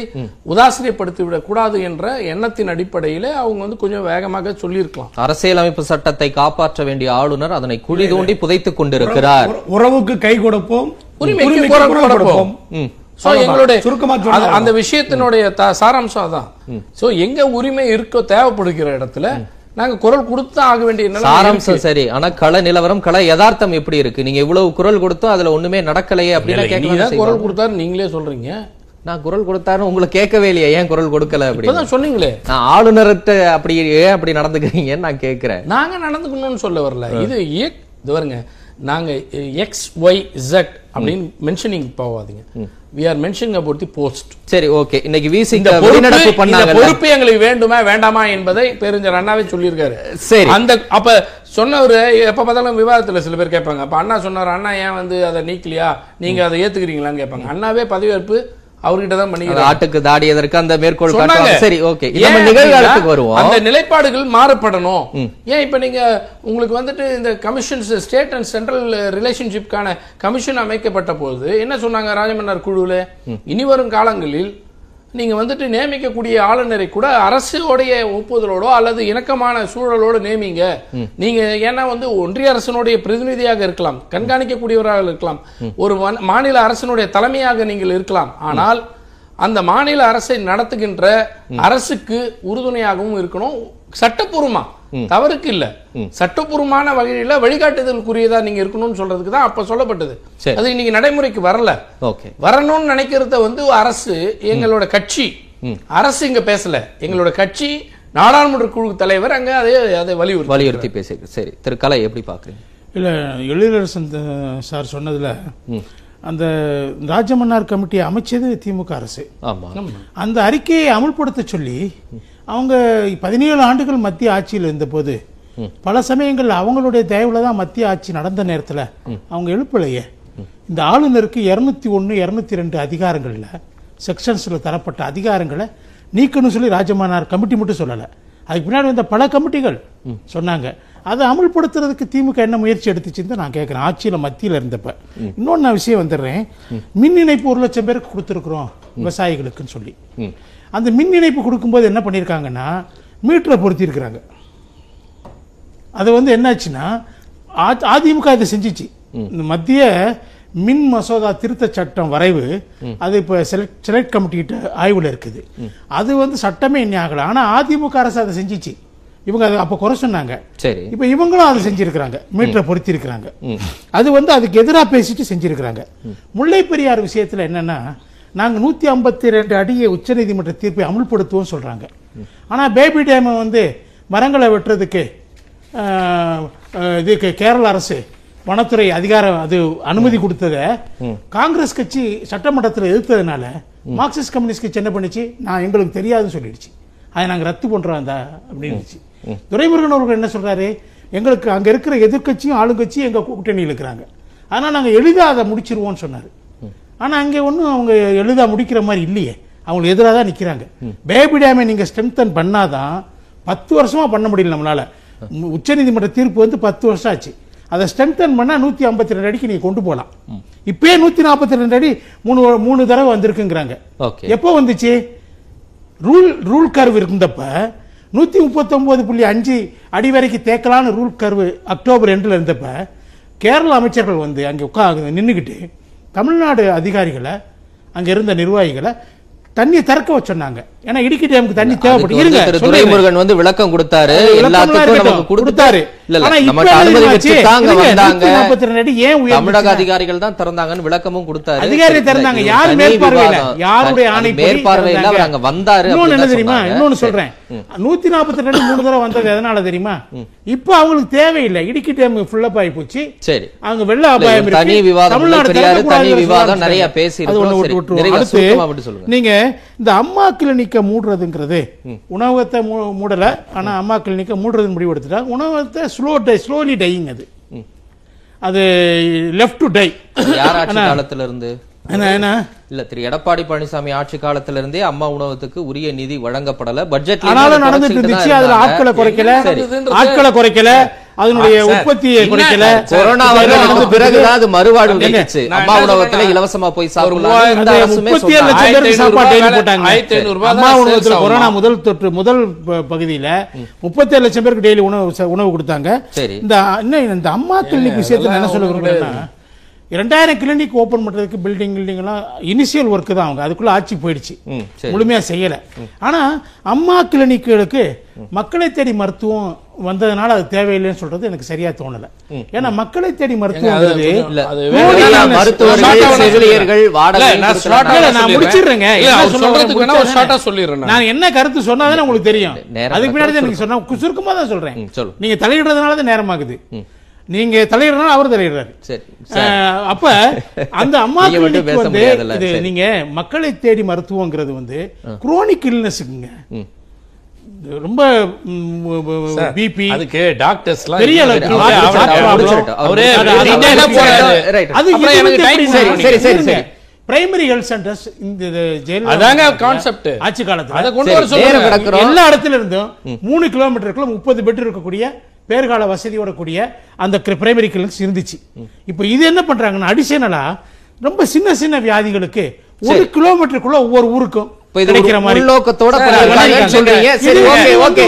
உதாசீனப்படுத்திவிடக் கூடாது என்ற எண்ணத்தின் அடிப்படையில் அவங்க வந்து கொஞ்சம் வேகமாக சொல்லியிருக்கலாம். அரசியலமைப்பு சட்டத்தை காப்பாற்ற வேண்டிய ஆளுநர் அதனை குழி தோண்டி புதைத்துக் கொண்டிருக்கிறார். உறவுக்கு கை கொடுப்போம், அந்த விஷயத்தினுடைய சாராம்சம் அதான். சோ எங்க உரிமை இருக்க தேவைப்படுகிற இடத்துல நாங்க குரல் கொடுத்து ஆக வேண்டிய சாராம்சம் சரி. ஆனா கள நிலவரம் கள யதார்த்தம் எப்படி இருக்கு? நீங்க இவ்வளவு குரல் கொடுத்தோம், அதுல ஒண்ணுமே நடக்கலையே அப்படின்னு குரல் கொடுத்தாரு நீங்களே சொல்றீங்க. நான் குரல் கொடுத்தாரு உங்களை கேட்கவே இல்லையா? ஏன் குரல் கொடுக்கல அப்படின்னு சொன்னீங்களே. நான் ஆளுநர்கிட்ட அப்படி ஏன் அப்படி நடந்துக்கிறீங்கன்னு நான் கேட்கிறேன். நாங்க நடந்துக்கணும்னு சொல்ல வரல. இது இது வருங்க, நாங்க எக்ஸ் ஒய் ஜெட் அப்படின்னு மென்ஷனிங் போவாதீங்க. We are mentioning about the post. சரி, ஓகே. இன்னைக்கு வீசிங்க வெளிநடப்பு பண்ணாங்க. பொறுப்பு எங்களுக்கு வேண்டுமா வேண்டாமா என்பதை பேரறிஞர் அண்ணாவே சொல்லியிருக்காரு. சரி, அந்த அப்ப சொன்னவர் எப்ப பார்த்தாலும் விவாதத்தில் சில பேர் கேட்பாங்க, அப்ப அண்ணா சொன்னார், அண்ணா ஏன் வந்து அதை நீக்கலையா, நீங்க அதை ஏத்துக்கிறீங்களான்னு கேட்பாங்க. அண்ணாவே பதவியேற்பு அவர்கிட்ட தான் பண்ணிக்கிறார். ஆட்டுக்கு தாடி எதற்கு அந்த மேற்கோள் காட்டுவாங்க. சரி, ஓகே, நம்ம நிகழ்காலத்துக்கு வருவோம். அந்த நிலைப்பாடுகள் மாறப்படணும். ஏன் இப்ப நீங்க உங்களுக்கு வந்துட்டு இந்த கமிஷன்ஸ் ஸ்டேட் அண்ட் சென்ட்ரல் ரிலேஷன்ஷிப்கான கமிஷன் அமைக்கப்பட்ட போது என்ன சொன்னாங்க ராஜமன்னர் குழுல? இனி வரும் காலங்களில் நீங்க வந்துட்டு நியமிக்கக்கூடிய ஆளுநரை கூட அரசுடைய ஒப்புதலோடோ அல்லது இணக்கமான சூழலோடு நியமிங்க. நீங்க ஏன்னா வந்து ஒன்றிய அரசனுடைய பிரதிநிதியாக இருக்கலாம், கண்காணிக்கக்கூடியவராக இருக்கலாம், ஒரு மாநில அரசனுடைய தலைமையாக நீங்கள் இருக்கலாம். ஆனால் அந்த மாநில அரசை நடத்துகின்ற அரசுக்கு உறுதுணையாகவும் இருக்கணும். சட்டப்பூர்வமா தவறுக்கு இல்ல, சட்டப்பூர்வமான வகையில வழிகாட்டுதலுக்குரியதா நீங்க இருக்கணும்னு சொல்றதுக்கு தான் அப்ப சொல்லப்பட்டது. அது இன்னைக்கு நடைமுறைக்கு வரல. வரணும்னு நினைக்கிறத வந்து அரசு எங்களோட கட்சி அரசு இங்க பேசல, எங்களோட கட்சி நாடாளுமன்ற குழு தலைவர் அங்க அதை அதை வலியுறுத்தி வலியுறுத்தி பேசுகிறேன். சரி, திரு கலை எப்படி பாக்குறீங்க? இல்ல, எழிலரசன் சார் சொன்னதுல அந்த ராஜமன்னார் கமிட்டியை அமைச்சது திமுக அரசு. அந்த அறிக்கையை அமுல்படுத்த சொல்லி அவங்க பதினேழு ஆண்டுகள் மத்திய ஆட்சியில் இருந்தபோது பல சமயங்கள் அவங்களுடைய தயவுல தான் மத்திய ஆட்சி நடந்த நேரத்தில் அவங்க எழுப்பலையே. இந்த ஆளுநருக்கு இருநூத்தி ஒன்று இருநூத்தி ரெண்டு அதிகாரங்களில் செக்ஷன்ஸில் தரப்பட்ட அதிகாரங்களை நீக்கணும்னு சொல்லி ராஜமன்னார் கமிட்டி மட்டும் சொல்லலை, அதுக்கு பின்னாடி வந்த பல கமிட்டிகள் சொன்னாங்க. அதை அமல்படுத்துறதுக்கு திமுக என்ன முயற்சி எடுத்துச்சுன்னு தான் நான் கேட்குறேன். ஆட்சியில் மத்தியில் இருந்தப்ப இன்னொன்று நான் விஷயம் வந்துடுறேன். மின் இணைப்பு ஒரு லட்சம் பேருக்கு கொடுத்துருக்குறோம் விவசாயிகளுக்குன்னு சொல்லி. அந்த மின் இணைப்பு கொடுக்கும்போது என்ன பண்ணியிருக்காங்கன்னா மீட்டரை பொருத்திருக்கிறாங்க. அது வந்து என்னாச்சுன்னா அதிமுக இதை செஞ்சிச்சு. இந்த மத்திய மின் மசோதா திருத்த சட்டம் வரைவு அது இப்போ செலக்ட் செலக்ட் கமிட்டிகிட்ட ஆய்வில் இருக்குது. அது வந்து சட்டமே என்ன ஆகலை. ஆனால் அதிமுக அரசு அதை செஞ்சிச்சு. இவங்க அதை அப்போ குறை சொன்னாங்க. சரி, இப்போ இவங்களும் அதை செஞ்சுருக்கிறாங்க, மீட்டரை பொருத்திருக்கிறாங்க. அது வந்து அதுக்கு எதிராக பேசிட்டு செஞ்சுருக்கிறாங்க. முல்லைப்பெரியார் விஷயத்தில் என்னென்னா, நாங்கள் நூற்றி ஐம்பத்தி ரெண்டு அடியை உச்சநீதிமன்ற தீர்ப்பை அமுல்படுத்துவோம் சொல்கிறாங்க. ஆனால் பேபி டேமை வந்து மரங்களை வெட்டுறதுக்கு இதுக்கு கேரள அரசு வனத்துறை அதிகாரம் அது அனுமதி கொடுத்ததை காங்கிரஸ் கட்சி சட்டமன்றத்தில் எதிர்த்ததுனால மார்க்சிஸ்ட் கம்யூனிஸ்ட் கட்சி என்ன பண்ணிச்சு, நான் எங்களுக்கு தெரியாதுன்னு சொல்லிடுச்சு. அதை நாங்கள் ரத்து பண்ணுறோம் அந்த அப்படின்னுச்சு. துரைமுருகன் அவர்கள் என்ன சொல்கிறாரு, எங்களுக்கு அங்கே இருக்கிற எதிர்கட்சியும் ஆளுங்கட்சியும் எங்கள் கூட்டணியில் இருக்கிறாங்க, ஆனால் நாங்கள் எளிதாக அதை முடிச்சிருவோம்னு சொன்னார். ஆனால் அங்கே ஒன்றும் அவங்க எளிதாக முடிக்கிற மாதிரி இல்லையே, அவங்களுக்கு எதிராக தான் நிற்கிறாங்க. பேபி டேமை நீங்கள் ஸ்ட்ரென்தன் பண்ணாதான், பத்து வருஷமாக பண்ண முடியல நம்மளால். உச்சநீதிமன்ற தீர்ப்பு வந்து பத்து வருஷம் ஆச்சு. அதை ஸ்ட்ரென்தன் பண்ணால் நூற்றி ஐம்பத்தி ரெண்டு அடிக்கு நீங்கள் கொண்டு போகலாம். இப்போயே நூற்றி நாற்பத்தி ரெண்டு அடி மூணு மூணு தடவை வந்திருக்குங்கிறாங்க. எப்போ வந்துச்சு, ரூல் ரூல் கர்வு இருந்தப்ப நூற்றி முப்பத்தொம்போது புள்ளி அஞ்சு அடி வரைக்கும் தேக்கலான ரூல் கர்வு அக்டோபர் ரெண்டில் இருந்தப்ப கேரள அமைச்சர்கள் வந்து அங்கே உட்கா நின்றுக்கிட்டு தமிழ்நாடு அதிகாரிகளை அங்கே இருந்த நிர்வாகிகளை தண்ணி திறக்க வச்சுனாங்க. ஏன்னா இடுக்கி டேமுக்கு தண்ணி தேவைப்பட்டு துரைமுருகன் வந்து விளக்கம் கொடுத்தாரு, கொடுத்தாரு. தமிழக அதிகாரிகள் தான் திறந்தாங்கன்னு விளக்கமும் கொடுத்தாரு. அதிகாரி திறந்தாங்க, யார் மேற்பார்வையில, யாருடைய ஆணை மேற்பார்வையில அங்க வந்தாரு. இன்னொன்னு என்ன தெரியுமா, இன்னொன்னு சொல்றேன், நூத்தி நாற்பத்தி ரெண்டு மூணு தடவை வந்தது எதனால தெரியுமா, இப்ப அவங்களுக்கு தேவையில்லை. இடுக்கி டேம் ஃபுல்லப் ஆகி போச்சு. சரி, அவங்க வெள்ள அபாயம், தனி விவாதம், தனி விவாதம் நிறைய பேசி விட்டுருவோம். நீங்க இந்த அம்மா கிளினிக்க மூடுறதுங்கிறது, உணவகத்தை மூடல, ஆனா அம்மா கிளினிக்க மூடுறதுன்னு முடிவு எடுத்துட்டாங்க. உணவகத்தை ஸ்லோ டை ஸ்லோலி டையிங், அது அது லெஃப்ட் டு டை. யார் ஆட்சி காலத்துல இருந்து இல்ல, திரு எடப்பாடி பழனிசாமி ஆட்சி காலத்துல இருந்தே அம்மா உணவகத்துக்கு உரிய நிதி வழங்கப்படல. பட்ஜெட் நடந்துட்டு இருந்துச்சு, அதுல ஆட்களை குறைக்கல, ஆட்களை குறைக்கல, அதனுடைய உற்பத்தியை குறைக்கல. கொரோனா வந்ததுக்கு பிறகுதான் அது மறுவாழ்வு கிடைச்சு. அம்மா உணவகத்துல இலவசமா போய் சாப்பிடலாம். கொரோனா முதல் தொற்று முதல் பகுதியில முப்பத்தி ஏழு லட்சம் பேருக்கு டெய்லி உணவு உணவு கொடுத்தாங்க. இந்த அம்மா கிளினிக் விஷயத்துல என்ன சொல்லுவாங்கன்னா, இரண்டாயிரம் கிளினிக் ஓபன் பண்றதுக்கு பில்டிங் பில்டிங் எல்லாம் இனிஷியல் ஒர்க்கு தான், அவங்க அதுக்குள்ள ஆட்சி போயிடுச்சு, முழுமையா செய்யல. ஆனா அம்மா கிளினிக்குகளுக்கு மக்களை தேடி மருத்துவம் வந்ததுனால அது தேவையில்லைன்னு சொல்றது எனக்கு சரியா தோணல. ஏன்னா மக்களை தேடி மருத்துவம், நான் என்ன கருத்து சொன்னாதான் உங்களுக்கு தெரியும். அதுக்கு பின்னாடி எனக்கு சொன்னா சுருக்கமா தான் சொல்றேன். நீங்க தலையிடுறதுனாலதான் நேரமாகுது, நீங்க தலையிடறனால அவர் தலையிடுறாரு. அப்ப அந்த அம்மா வந்து நீங்க மக்களை தேடி மருத்துவங்கிறது வந்து குரோனிக் இல்னஸுக்குங்க, ரொம்ப பிபி, அதுக்கு டாக்டர்ஸ் எல்லாம் பெரிய அவரே என்ன போறாரு. அது சரி சரி சரி பிரைமரி ஹெல்த் சென்டர்ஸ் இந்த ஜெயலலிதா அதாங்க கான்செப்ட் ஆட்சி காலத்துல அத கொண்டு வர சொல்றாங்க. எல்லா இடத்துல இருந்தும் மூணு கிலோமீட்டருக்குள்ள முப்பது பெட் இருக்கக்கூடிய பேர்கால வசதியோட கூடிய அந்த பிரைமரி கிளினிக்ஸ் இருந்துச்சு. இப்போ இது என்ன பண்றாங்கன்னா, அடிஷனலா ரொம்ப சின்ன சின்ன வியாதிகளுக்கு ஒரு கிலோமீட்டருக்குள்ள ஒவ்வொரு ஊருக்கும் கிடைக்கிற மாதிரி நோக்கத்தோட சொல்றீங்க. சரி, ஓகே ஓகே,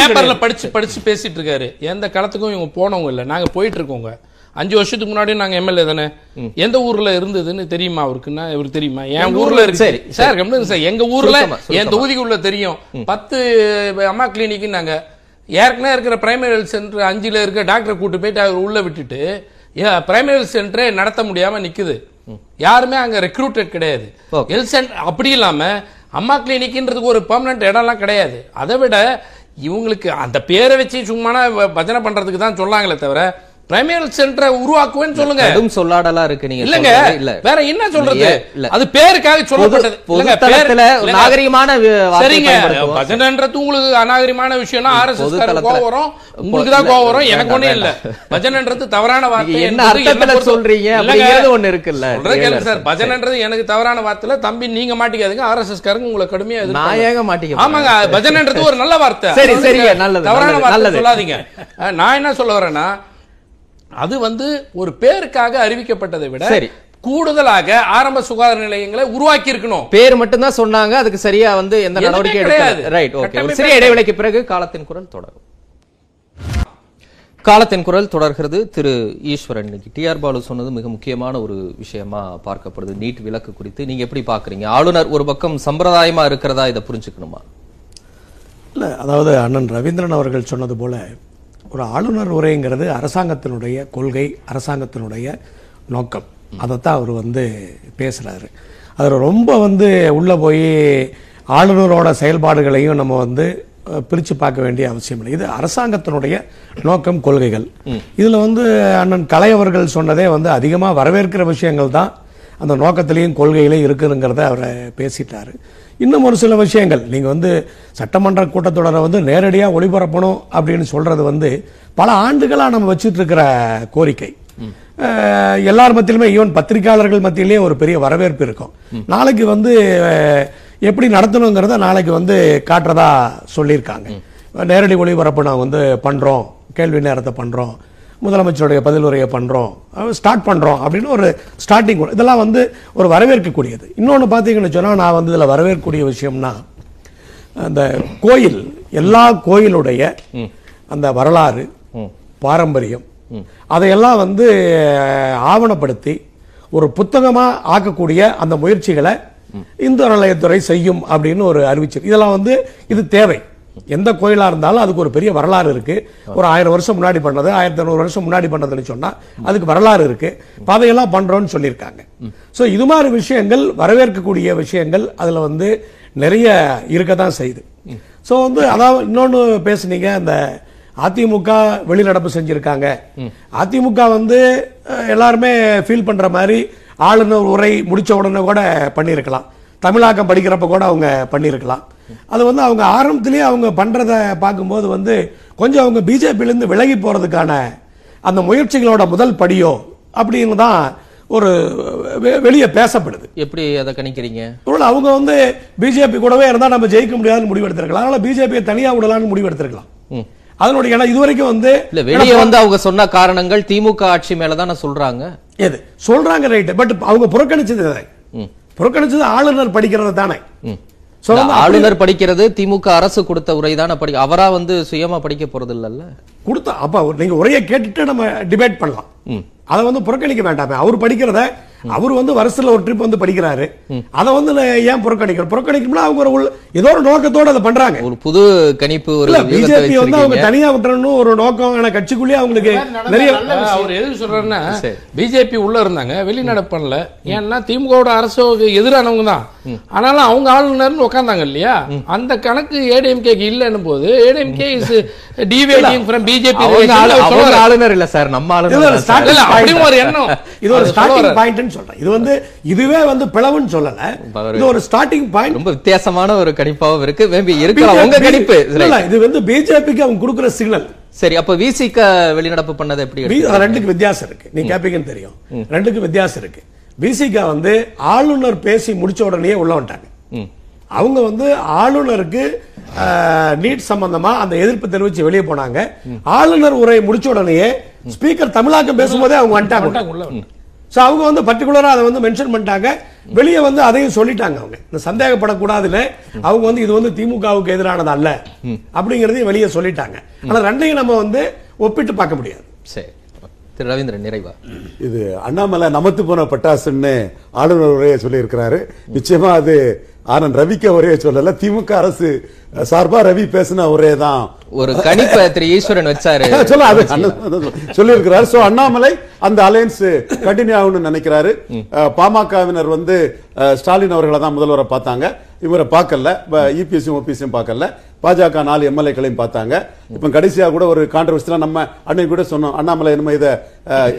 பேப்பர்ல படிச்சு படிச்சு பேசிட்டு இருக்காரு. எந்த களத்துக்கும் இவங்க போனவங்க இல்ல, நாங்க போயிட்டு இருக்கோங்க. அஞ்சு வருஷத்துக்கு முன்னாடி நாங்க எம்எல்ஏ தானே, எந்த ஊர்ல இருந்ததுன்னு தெரியுமா அவருக்குன்னா, இவருக்கு தெரியுமா என் ஊர்ல இருக்கு சார் கம்ப்ளைண்ட் சார், எங்க ஊர்ல என் தொகுதிக்குள்ள தெரியும். பத்து அம்மா கிளினிக்கு நாங்க ஏற்கனவே இருக்கிற பிரைமரி ஹெல்த் சென்டர் அஞ்சுல இருக்க டாக்டரை கூட்டு போயிட்டு அவர் உள்ள விட்டுட்டு பிரைமரி ஹெல்த் சென்டரே நடத்த முடியாம நிக்குது. யாருமே அங்க ரெக்ரூட்டட் கிடையாது ஹெல்த் சென்டர். அப்படி இல்லாம அம்மா கிளினிக்ன்றதுக்கு ஒரு பெர்மனன்ட் இடம்லாம் கிடையாது. அதை விட இவங்களுக்கு அந்த பேரை வச்சு சும்மான பஜனை பண்றதுக்கு தான் சொல்லாங்களே தவிர பிரைமரி ஹெல்த் சென்டரை உருவாக்குவேன்னு சொல்லுங்க. அதுவும் சொல்லாடலா இருக்கு நீங்க. இல்லங்க, வேற என்ன சொல்றது, அது பேருக்காக சொல்லப்பட்டது. இல்லங்க, பேர்ல நாகரிகமான சரிங்க பஜனைன்றது உங்களுக்கு அநாகரிகமான விஷயம்னா ஆர்எஸ்எஸ் காரங்க கோவறோம், உங்களுக்கு தான் கோவறோம், எனக்கு ஒண்ணே இல்ல. பஜனைன்றது தவறான வார்த்தை என்ன அர்த்தத்துல சொல்றீங்க அப்படிங்கிறது ஒண்ணு இருக்குல்ல. சொல்றீங்க சார் பஜனைன்றது எனக்கு தவறான வார்த்தைல தம்பி நீங்க மாட்டிக்காதீங்க, ஆர்எஸ்எஸ் காரங்க உங்களை கடுமையா எதிர்த்து நான் ஏங்க மாட்டிக்க. ஆமாங்க, பஜனைன்றது ஒரு நல்ல வார்த்தை. சரி சரிங்க, நல்லது, தவறான வார்த்தை சொல்லாதீங்க. நான் என்ன சொல்ல வரேன்னா, அது வந்து ஒரு பேருக்காக அறிவிக்கப்பட்டதை விட கூடுதலாக ஆரம்ப சுகாதார நிலையங்களை உருவாக்கி இருக்கணும். பேர் மட்டும் தான் சொன்னாங்க, அதுக்கு சரியா வந்து எந்த நடவடிக்கை எடுக்கல. Right, okay. ஒரு சிறிய இடைவேளைக்கு பிறகு காலத்தின் குரல் தொடரும். காலத்தின் குரல் தொடர்கிறது. திரு ஈஸ்வரன், டி ஆர் பாலு சொன்னது மிக முக்கியமான ஒரு விஷயமா பார்க்கப்படுது. நீட் விலக்கு குறித்து நீங்க எப்படி பாக்குறீங்க? ஆளுநர் ஒரு பக்கம் சம்பிரதாயமா இருக்கிறதா, இதை புரிஞ்சுக்கணுமா? இல்லை, அதாவது அண்ணன் ரவீந்திரன் அவர்கள் சொன்னது போல ஒரு ஆளுநர் உரைங்கிறது அரசாங்கத்தினுடைய கொள்கை, அரசாங்கத்தினுடைய நோக்கம், அதைத்தான் அவர் வந்து பேசுறாரு. அது ரொம்ப வந்து உள்ள போய் ஆளுநரோட செயல்பாடுகளையும் நம்ம வந்து பிரித்து பார்க்க வேண்டிய அவசியம் இல்லை. இது அரசாங்கத்தினுடைய நோக்கம், கொள்கைகள். இதில் வந்து அண்ணன் கலை அவர்கள் சொன்னதே வந்து அதிகமாக வரவேற்கிற விஷயங்கள் தான் அந்த நோக்கத்திலையும் கொள்கையிலையும் இருக்குதுங்கிறத அவரை பேசிட்டார். இன்னும் ஒரு சில விஷயங்கள், நீங்கள் வந்து சட்டமன்ற கூட்டத்தொடரை வந்து நேரடியாக ஒளிபரப்பணும் அப்படின்னு சொல்கிறது வந்து பல ஆண்டுகளாக நம்ம வச்சுட்ருக்கிற கோரிக்கை. எல்லார் மத்தியிலுமே, ஈவன் பத்திரிகையாளர்கள் மத்தியிலேயே ஒரு பெரிய வரவேற்பு இருக்கும். நாளைக்கு வந்து எப்படி நடத்தணுங்கிறத நாளைக்கு வந்து காட்டுறதா சொல்லியிருக்காங்க. நேரடி ஒளிபரப்பு நாங்கள் வந்து பண்ணுறோம், கேள்வி நேரத்தை பண்ணுறோம், முதலமைச்சருடைய பதில் உரையை பண்ணுறோம், ஸ்டார்ட் பண்ணுறோம் அப்படின்னு ஒரு ஸ்டார்டிங். இதெல்லாம் வந்து ஒரு வரவேற்கக்கூடியது. இன்னொன்று பார்த்தீங்கன்னு சொன்னால், நான் வந்து இதில் வரவேற்கக்கூடிய விஷயம்னா, அந்த கோயில், எல்லா கோயிலுடைய அந்த வரலாறு, பாரம்பரியம், அதையெல்லாம் வந்து ஆவணப்படுத்தி ஒரு புத்தகமாக ஆக்கக்கூடிய அந்த முயற்சிகளை இந்து அறநிலையத்துறை செய்யும் அப்படின்னு ஒரு அறிவிச்சு. இதெல்லாம் வந்து இது தேவை. எந்த கோயிலாக இருந்தாலும் அதுக்கு ஒரு பெரிய வரலாறு இருக்கு. ஒரு ஆயிரம் வருஷம் முன்னாடி பண்ணது, ஆயிரத்தி ஐநூறு வருஷம் முன்னாடி பண்ணதுன்னு சொன்னால் அதுக்கு வரலாறு இருக்கு. பாதையெல்லாம் பண்றோம்னு சொல்லியிருக்காங்க. ஸோ இது மாதிரி விஷயங்கள், வரவேற்கக்கூடிய விஷயங்கள் அதில் வந்து நிறைய இருக்க தான் செய்யுது. ஸோ வந்து அதாவது இன்னொன்று பேசுனீங்க, அந்த அதிமுக வெளிநடப்பு செஞ்சிருக்காங்க. அதிமுக வந்து எல்லாருமே ஃபீல் பண்ற மாதிரி ஆளுநர் உரை முடித்த உடனே கூட பண்ணியிருக்கலாம். தமிழாக்கம் படிக்கிறப்ப கூட அவங்க பண்ணியிருக்கலாம். அது வந்து அவங்க ஆரம்பத்திலேயே அவங்க பண்ணுறதை பார்க்கும்போது வந்து கொஞ்சம் அவங்க பிஜேபியிலேருந்து விலகி போகிறதுக்கான அந்த முயற்சிகளோட முதல் படியோ அப்படின்னு தான் ஒரு வெளியே பேசப்படுது. எப்படி அதை கணிக்கிறீங்க? அவங்க வந்து பிஜேபி கூடவே இருந்தால் நம்ம ஜெயிக்க முடியாதுன்னு முடிவெடுத்திருக்கலாம். அதனால் பிஜேபியை தனியாக விடலான்னு முடிவெடுத்திருக்கலாம். அதனுடைய ஏன்னா இதுவரைக்கும் வந்து வெளியே வந்து அவங்க சொன்ன காரணங்கள் திமுக ஆட்சி மேலே தான் சொல்கிறாங்க. எது சொல்றாங்க ரைட், பட் அவங்க புறக்கணிச்சது புறக்கணிச்சது ஆளுநர் படிக்கிறது தானே. ஆளுநர் படிக்கிறது திமுக அரசு கொடுத்த உரை தானே. படி அவரா வந்து சுயமா படிக்க போறது இல்ல, கொடுத்த அப்ப நீங்க உரையை கேட்டுட்டு நம்ம டிபேட் பண்ணலாம். அதை வந்து புறக்கணிக்க வேண்டாமே. அவர் படிக்கிறத அவர் வந்து வருஷத்துல ஒரு ட்ரிப் வந்து படிக்கிறாரு. அதை வந்து ஏன் புறக்கணிக்கணும்? புறக்கணிக்கணும்னா அவங்க ஒரு ஏதோ ஒரு நோக்கத்தோட அதை பண்றாங்க. ஒரு புது கணிப்பு பிஜேபி வந்து அவங்க தனியா விட்டுறணும் ஒரு நோக்கம் கட்சிக்குள்ளே அவங்களுக்கு நிறைய. அவர் எது சொல்றாருன்னா, பிஜேபி உள்ள இருந்தாங்க, வெளிநாடு பண்ணல. ஏன்னா திமுக அரசு எதிரானவங்க தான், ஆனாலும் அவங்க ஆளுநர்னு உட்கார்ந்தாங்க இல்லையா. அந்த கணக்கு ஏடிஎம்கே இல்லன்னு போது ADMK is deviating from BJP. ஆளுநர் இல்ல சார், நம்ம ஆளுநர் ஒரு எண்ணம். இது ஒரு ஸ்டார்டிங் பாயிண்ட் சொல்றேன். இது வந்து இதுவே வந்து பிளவுன்னு சொல்லல, இது ஒரு ஸ்டார்டிங் பாயிண்ட். ரொம்ப வித்தியாசமான ஒரு கணிப்பாவும் இருக்கு. மேபி இருக்கலாம் உங்க கணிப்பு. இல்ல, இது வந்து பிஜேபிக்கு அவங்க கொடுக்குற சிக்னல். சரி, அப்ப விசிக வெளிநடப்பு பண்ணது எப்படி? ரெண்டுக்கு வித்தியாசம் இருக்கு. நீ கேப்பீங்கன்னு தெரியும், ரெண்டுக்கு வித்தியாசம் இருக்கு. விசிக வந்து ஆளுநர் பேசி முடிச்ச உடனே உள்ள வந்துட்டாங்க. அவங்க வந்து ஆளுநருக்கு நீட் சம்பந்தமா அந்த எதிர்ப்பு தெரிவிச்சு வெளியே போனாங்க. ஆளுநர் உரை முடிச்ச உடனே ஸ்பீக்கர் தமிழாக்கம் பேசும்போதே அவங்க வந்துட்டாங்க. ஸோ அவங்க வந்து பர்டிகுலராக அதை வந்து மென்ஷன் பண்ணிட்டாங்க. வெளியே வந்து அதையும் சொல்லிட்டாங்க. அவங்க இந்த சந்தேகப்படக்கூடாதுன்னு அவங்க வந்து இது வந்து திமுகவுக்கு எதிரானது அல்ல அப்படிங்கிறதையும் வெளியே சொல்லிட்டாங்க. ஆனால் ரெண்டையும் நம்ம வந்து ஒப்பிட்டு பார்க்க முடியாது. சரி, திரு ரவீந்திரன், நிறைவா. இது அண்ணாமலை நமத்து போன பட்டாசுன்னு ஆளுநர் உரையை சொல்லியிருக்கிறாரு. நிச்சயமா அது ஆர் என் ரவிக்கு ஒரே சொல்லல, திமுக அரசு சார்பா ரவி பேசின ஒரே தான் ஒரு கணிப்பை திரு ஈஸ்வரன் வச்சாரு சொல்லியிருக்கிறாரு. சோ அண்ணாமலை அந்த அலையன்ஸ் கண்டினியூ ஆகும்னு நினைக்கிறாரு. பாமகவினர் வந்து ஸ்டாலின் அவர்களை தான் முதல்வரை பார்த்தாங்க, இவரை பார்க்கல, இபிஎஸும் ஓபிஎஸும் பார்க்கல, பாஜக நாலு எம்எல்ஏக்களையும் பார்த்தாங்க. இப்ப கடைசியா கூட ஒரு கான்ட்ரவர்சியா நம்ம அன்னைக்கு கூட சொன்னோம், அண்ணாமலை என்னமோ இதை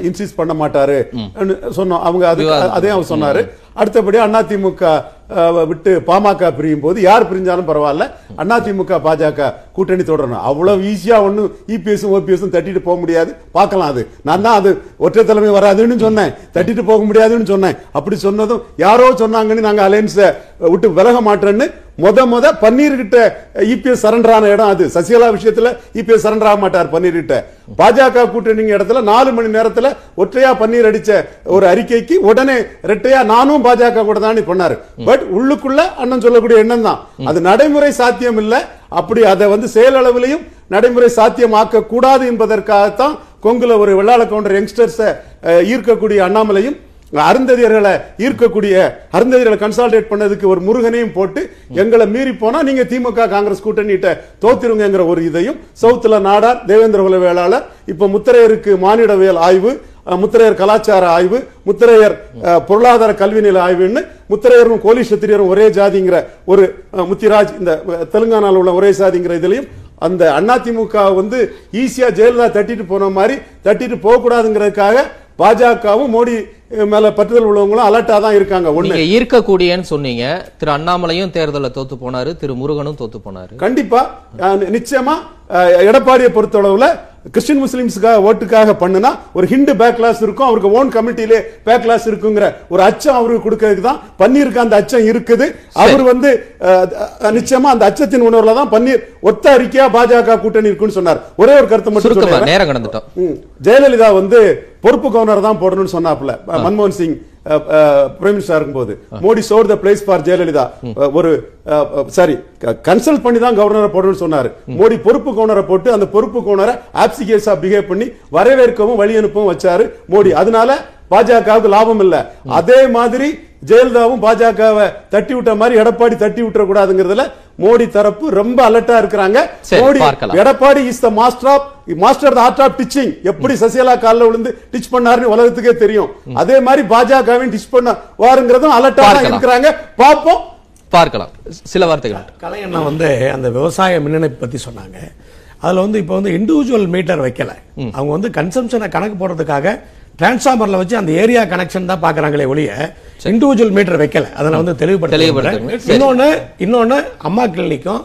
இன்சிஸ்ட் பண்ண மாட்டாரு சொன்னோம். அவங்க அது அதையும் அவர் சொன்னாரு. அடுத்தபடி அதிமுக விட்டு பாமக பிரியும் போது யார் பிரிஞ்சாலும் பரவாயில்ல, அதிமுக பாஜக கூட்டணி தொடரணும். அவ்வளவு ஈஸியா ஒன்னும் இபிஎஸும் ஓபிஎஸும் தட்டிட்டு போக முடியாது. பார்க்கலாம், அது நான் தான் அது ஒற்றை தலைமை வராதுன்னு சொன்னேன், தட்டிட்டு போக முடியாதுன்னு சொன்னேன். அப்படி சொன்னதும் யாரோ சொன்னாங்கன்னு நாங்க அலையன்ஸை விட்டு விலக மாட்டேன்னு முத முத பன்னீர் கிட்ட இபிஎஸ் சரண்டரான இடம் அது. சசிகலா விஷயத்துல இபிஎஸ் சரண்டர் ஆக மாட்டார் பன்னீர் கிட்ட. பாஜக கூட்டணி இடத்துல நாலு மணி நேரத்துல ஒற்றையா பன்னீர் அடிச்ச ஒரு அறிக்கைக்கு உடனே ரெட்டையா நானும் பாஜக கூட தான் பண்ணாரு. பட் உள்ளுக்குள்ள அண்ணன் சொல்லக்கூடிய எண்ணம் தான் அது, நடைமுறை சாத்தியம் இல்ல. அப்படி அதை வந்து செயல் அளவிலையும் நடைமுறை சாத்தியமாக்க கூடாது என்பதற்காகத்தான் கொங்குல ஒரு வெள்ளாள கவுண்டர் யங்ஸ்டர்ஸை ஈர்க்கக்கூடிய அண்ணாமலையும் அருந்ததியர்களை ஈர்க்கக்கூடிய அருந்ததியர்களை கன்சால்டேட் பண்ணதுக்கு ஒரு முருகனையும் போட்டு எங்களை மீறி போனா நீங்க திமுக காங்கிரஸ் கூட்டணிட்ட தோத்திருங்கிற ஒரு இதையும் சவுத்துல நாடார் தேவேந்திர குல வேளாளர், இப்ப முத்திரையருக்கு மானிடவியல் ஆய்வு, முத்திரையர் கலாச்சார ஆய்வு, முத்திரையர் பொருளாதார கல்வி நிலை ஆய்வுன்னு முத்திரையரும் கோலீசத்திரியரும் ஒரே ஜாதிங்கிற ஒரு முத்திராஜ் இந்த தெலுங்கானாவில் உள்ள ஒரே ஜாதிங்கிற இதுலையும் அந்த அதிமுக வந்து ஈஸியா ஜெயலலிதா தட்டிட்டு போன மாதிரி தட்டிட்டு போக கூடாதுங்கிறதுக்காக பாஜகவும் மோடி மேல பற்றுதல் உள்ளவங்களும் அலர்ட்டா தான் இருக்காங்க. ஒண்ணு ஈர்க்கக்கூடியன்னு சொன்னீங்க. திரு அண்ணாமலையும் தேர்தலில் தோத்து போனாரு, திரு முருகனும் தோத்து போனாரு. கண்டிப்பா நிச்சயமா எடப்பாடியை பொறுத்தளவுல கிறிஸ்டின் முஸ்லிம்ஸுக்காக ஓட்டுக்காக பண்ணுனா ஒரு ஹிண்டு பேக் கிளாஸ் இருக்கும், அவருக்கு ஓன் கமிட்டிலே பேக் கிளாஸ் இருக்குங்கிற ஒரு அச்சம் அவருக்கு கொடுக்கறதுக்கு தான் பன்னீருக்கு அந்த அச்சம் இருக்குது. அவர் வந்து நிச்சயமா அந்த அச்சத்தின் உணர்வுல தான் பன்னீர் ஒத்த அறிக்கையா பாஜக கூட்டணி இருக்குன்னு சொன்னார். ஒரே ஒரு கருத்து மட்டும் நேரம் கடந்துட்டோம். ஜெயலலிதா வந்து பொறுப்பு கவர்னர் தான் போடணும்னு சொன்னாப்புல மன்மோகன் சிங் பிரைம் மினிஸ்டர் இருக்கும்போது, Modi chose the place for Jayalalithaa ஒரு சாரி கன்சல்ட் பண்ணி தான் கவர்னரை போடணும்னு சொன்னாரு. மோடி பொறுப்பு கவர்னரை போட்டு அந்த பொறுப்பு கவர்னரை ஆப்சிகேஸா பிஹேவ் பண்ணி வரவேற்கவும் வழி அனுப்பவும் வச்சாரு மோடி. அதனால பாஜகவுக்கு லாபம் இல்ல. அதே மாதிரி ஜெயலலிதாவும் பாஜகவை தட்டி விட்ட மாதிரி எடப்பாடி தட்டி விட்டுற கூடாதுங்கிறதுல மோடி தரப்பு ரொம்ப அலர்ட்டா இருக்கிறாங்க. Modi Edappadi is the master of master of art of teaching, எப்படி சசிகலா காலில் விழுந்து டிச் பண்ணாருன்னு உலகத்துக்கே தெரியும். அதே மாதிரி பாஜகவின் டிச் பண்ண வாருங்கிறதும் அலர்ட்டா இருக்கிறாங்க. பார்ப்போம், பார்க்கலாம். சில வார்த்தைகள் கலை அண்ணா வந்து அந்த விவசாய மின்னணைப்பு பத்தி சொன்னாங்க. அதுல வந்து இப்ப வந்து இண்டிவிஜுவல் மீட்டர் வைக்கல, அவங்க வந்து கன்சம்ஷனை கணக்கு போடுறதுக்காக டிரான்ஸ்ஃபார்மர்ல வச்சு அந்த ஏரியா கனெக்ஷன் தான் பாக்குறாங்களே ஒளிய இண்டிவிஜுவல் மீட்டர் வைக்கல. அதனால வந்து தெளிவுபடுத்துறேன். இன்னொன்னு இன்னொன்னு அம்மா கிளினிக்கும்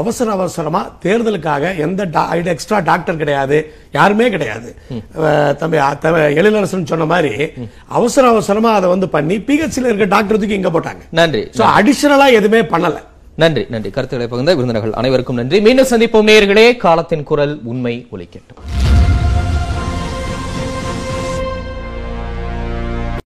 அவசர அவசரமா தேர்தலுக்காக எந்த எக்ஸ்ட்ரா டாக்டர் கிடையாது, யாருமே கிடையாது. தம்பி எழிலரசன் சொன்ன மாதிரி அவசர அவசரமா அதை வந்து பண்ணி பிஹெச்ல இருக்க டாக்டருக்கு இங்க போட்டாங்க. நன்றி. சோ அடிஷனலா எதுவுமே பண்ணல. நன்றி நன்றி கருத்துக்களை பகிர்ந்த விருந்தினர்கள் அனைவருக்கும் நன்றி. மீண்டும் சந்திப்போம் நேயர்களே. காலத்தின் குரல் உண்மை ஒலிக்கட்டும்.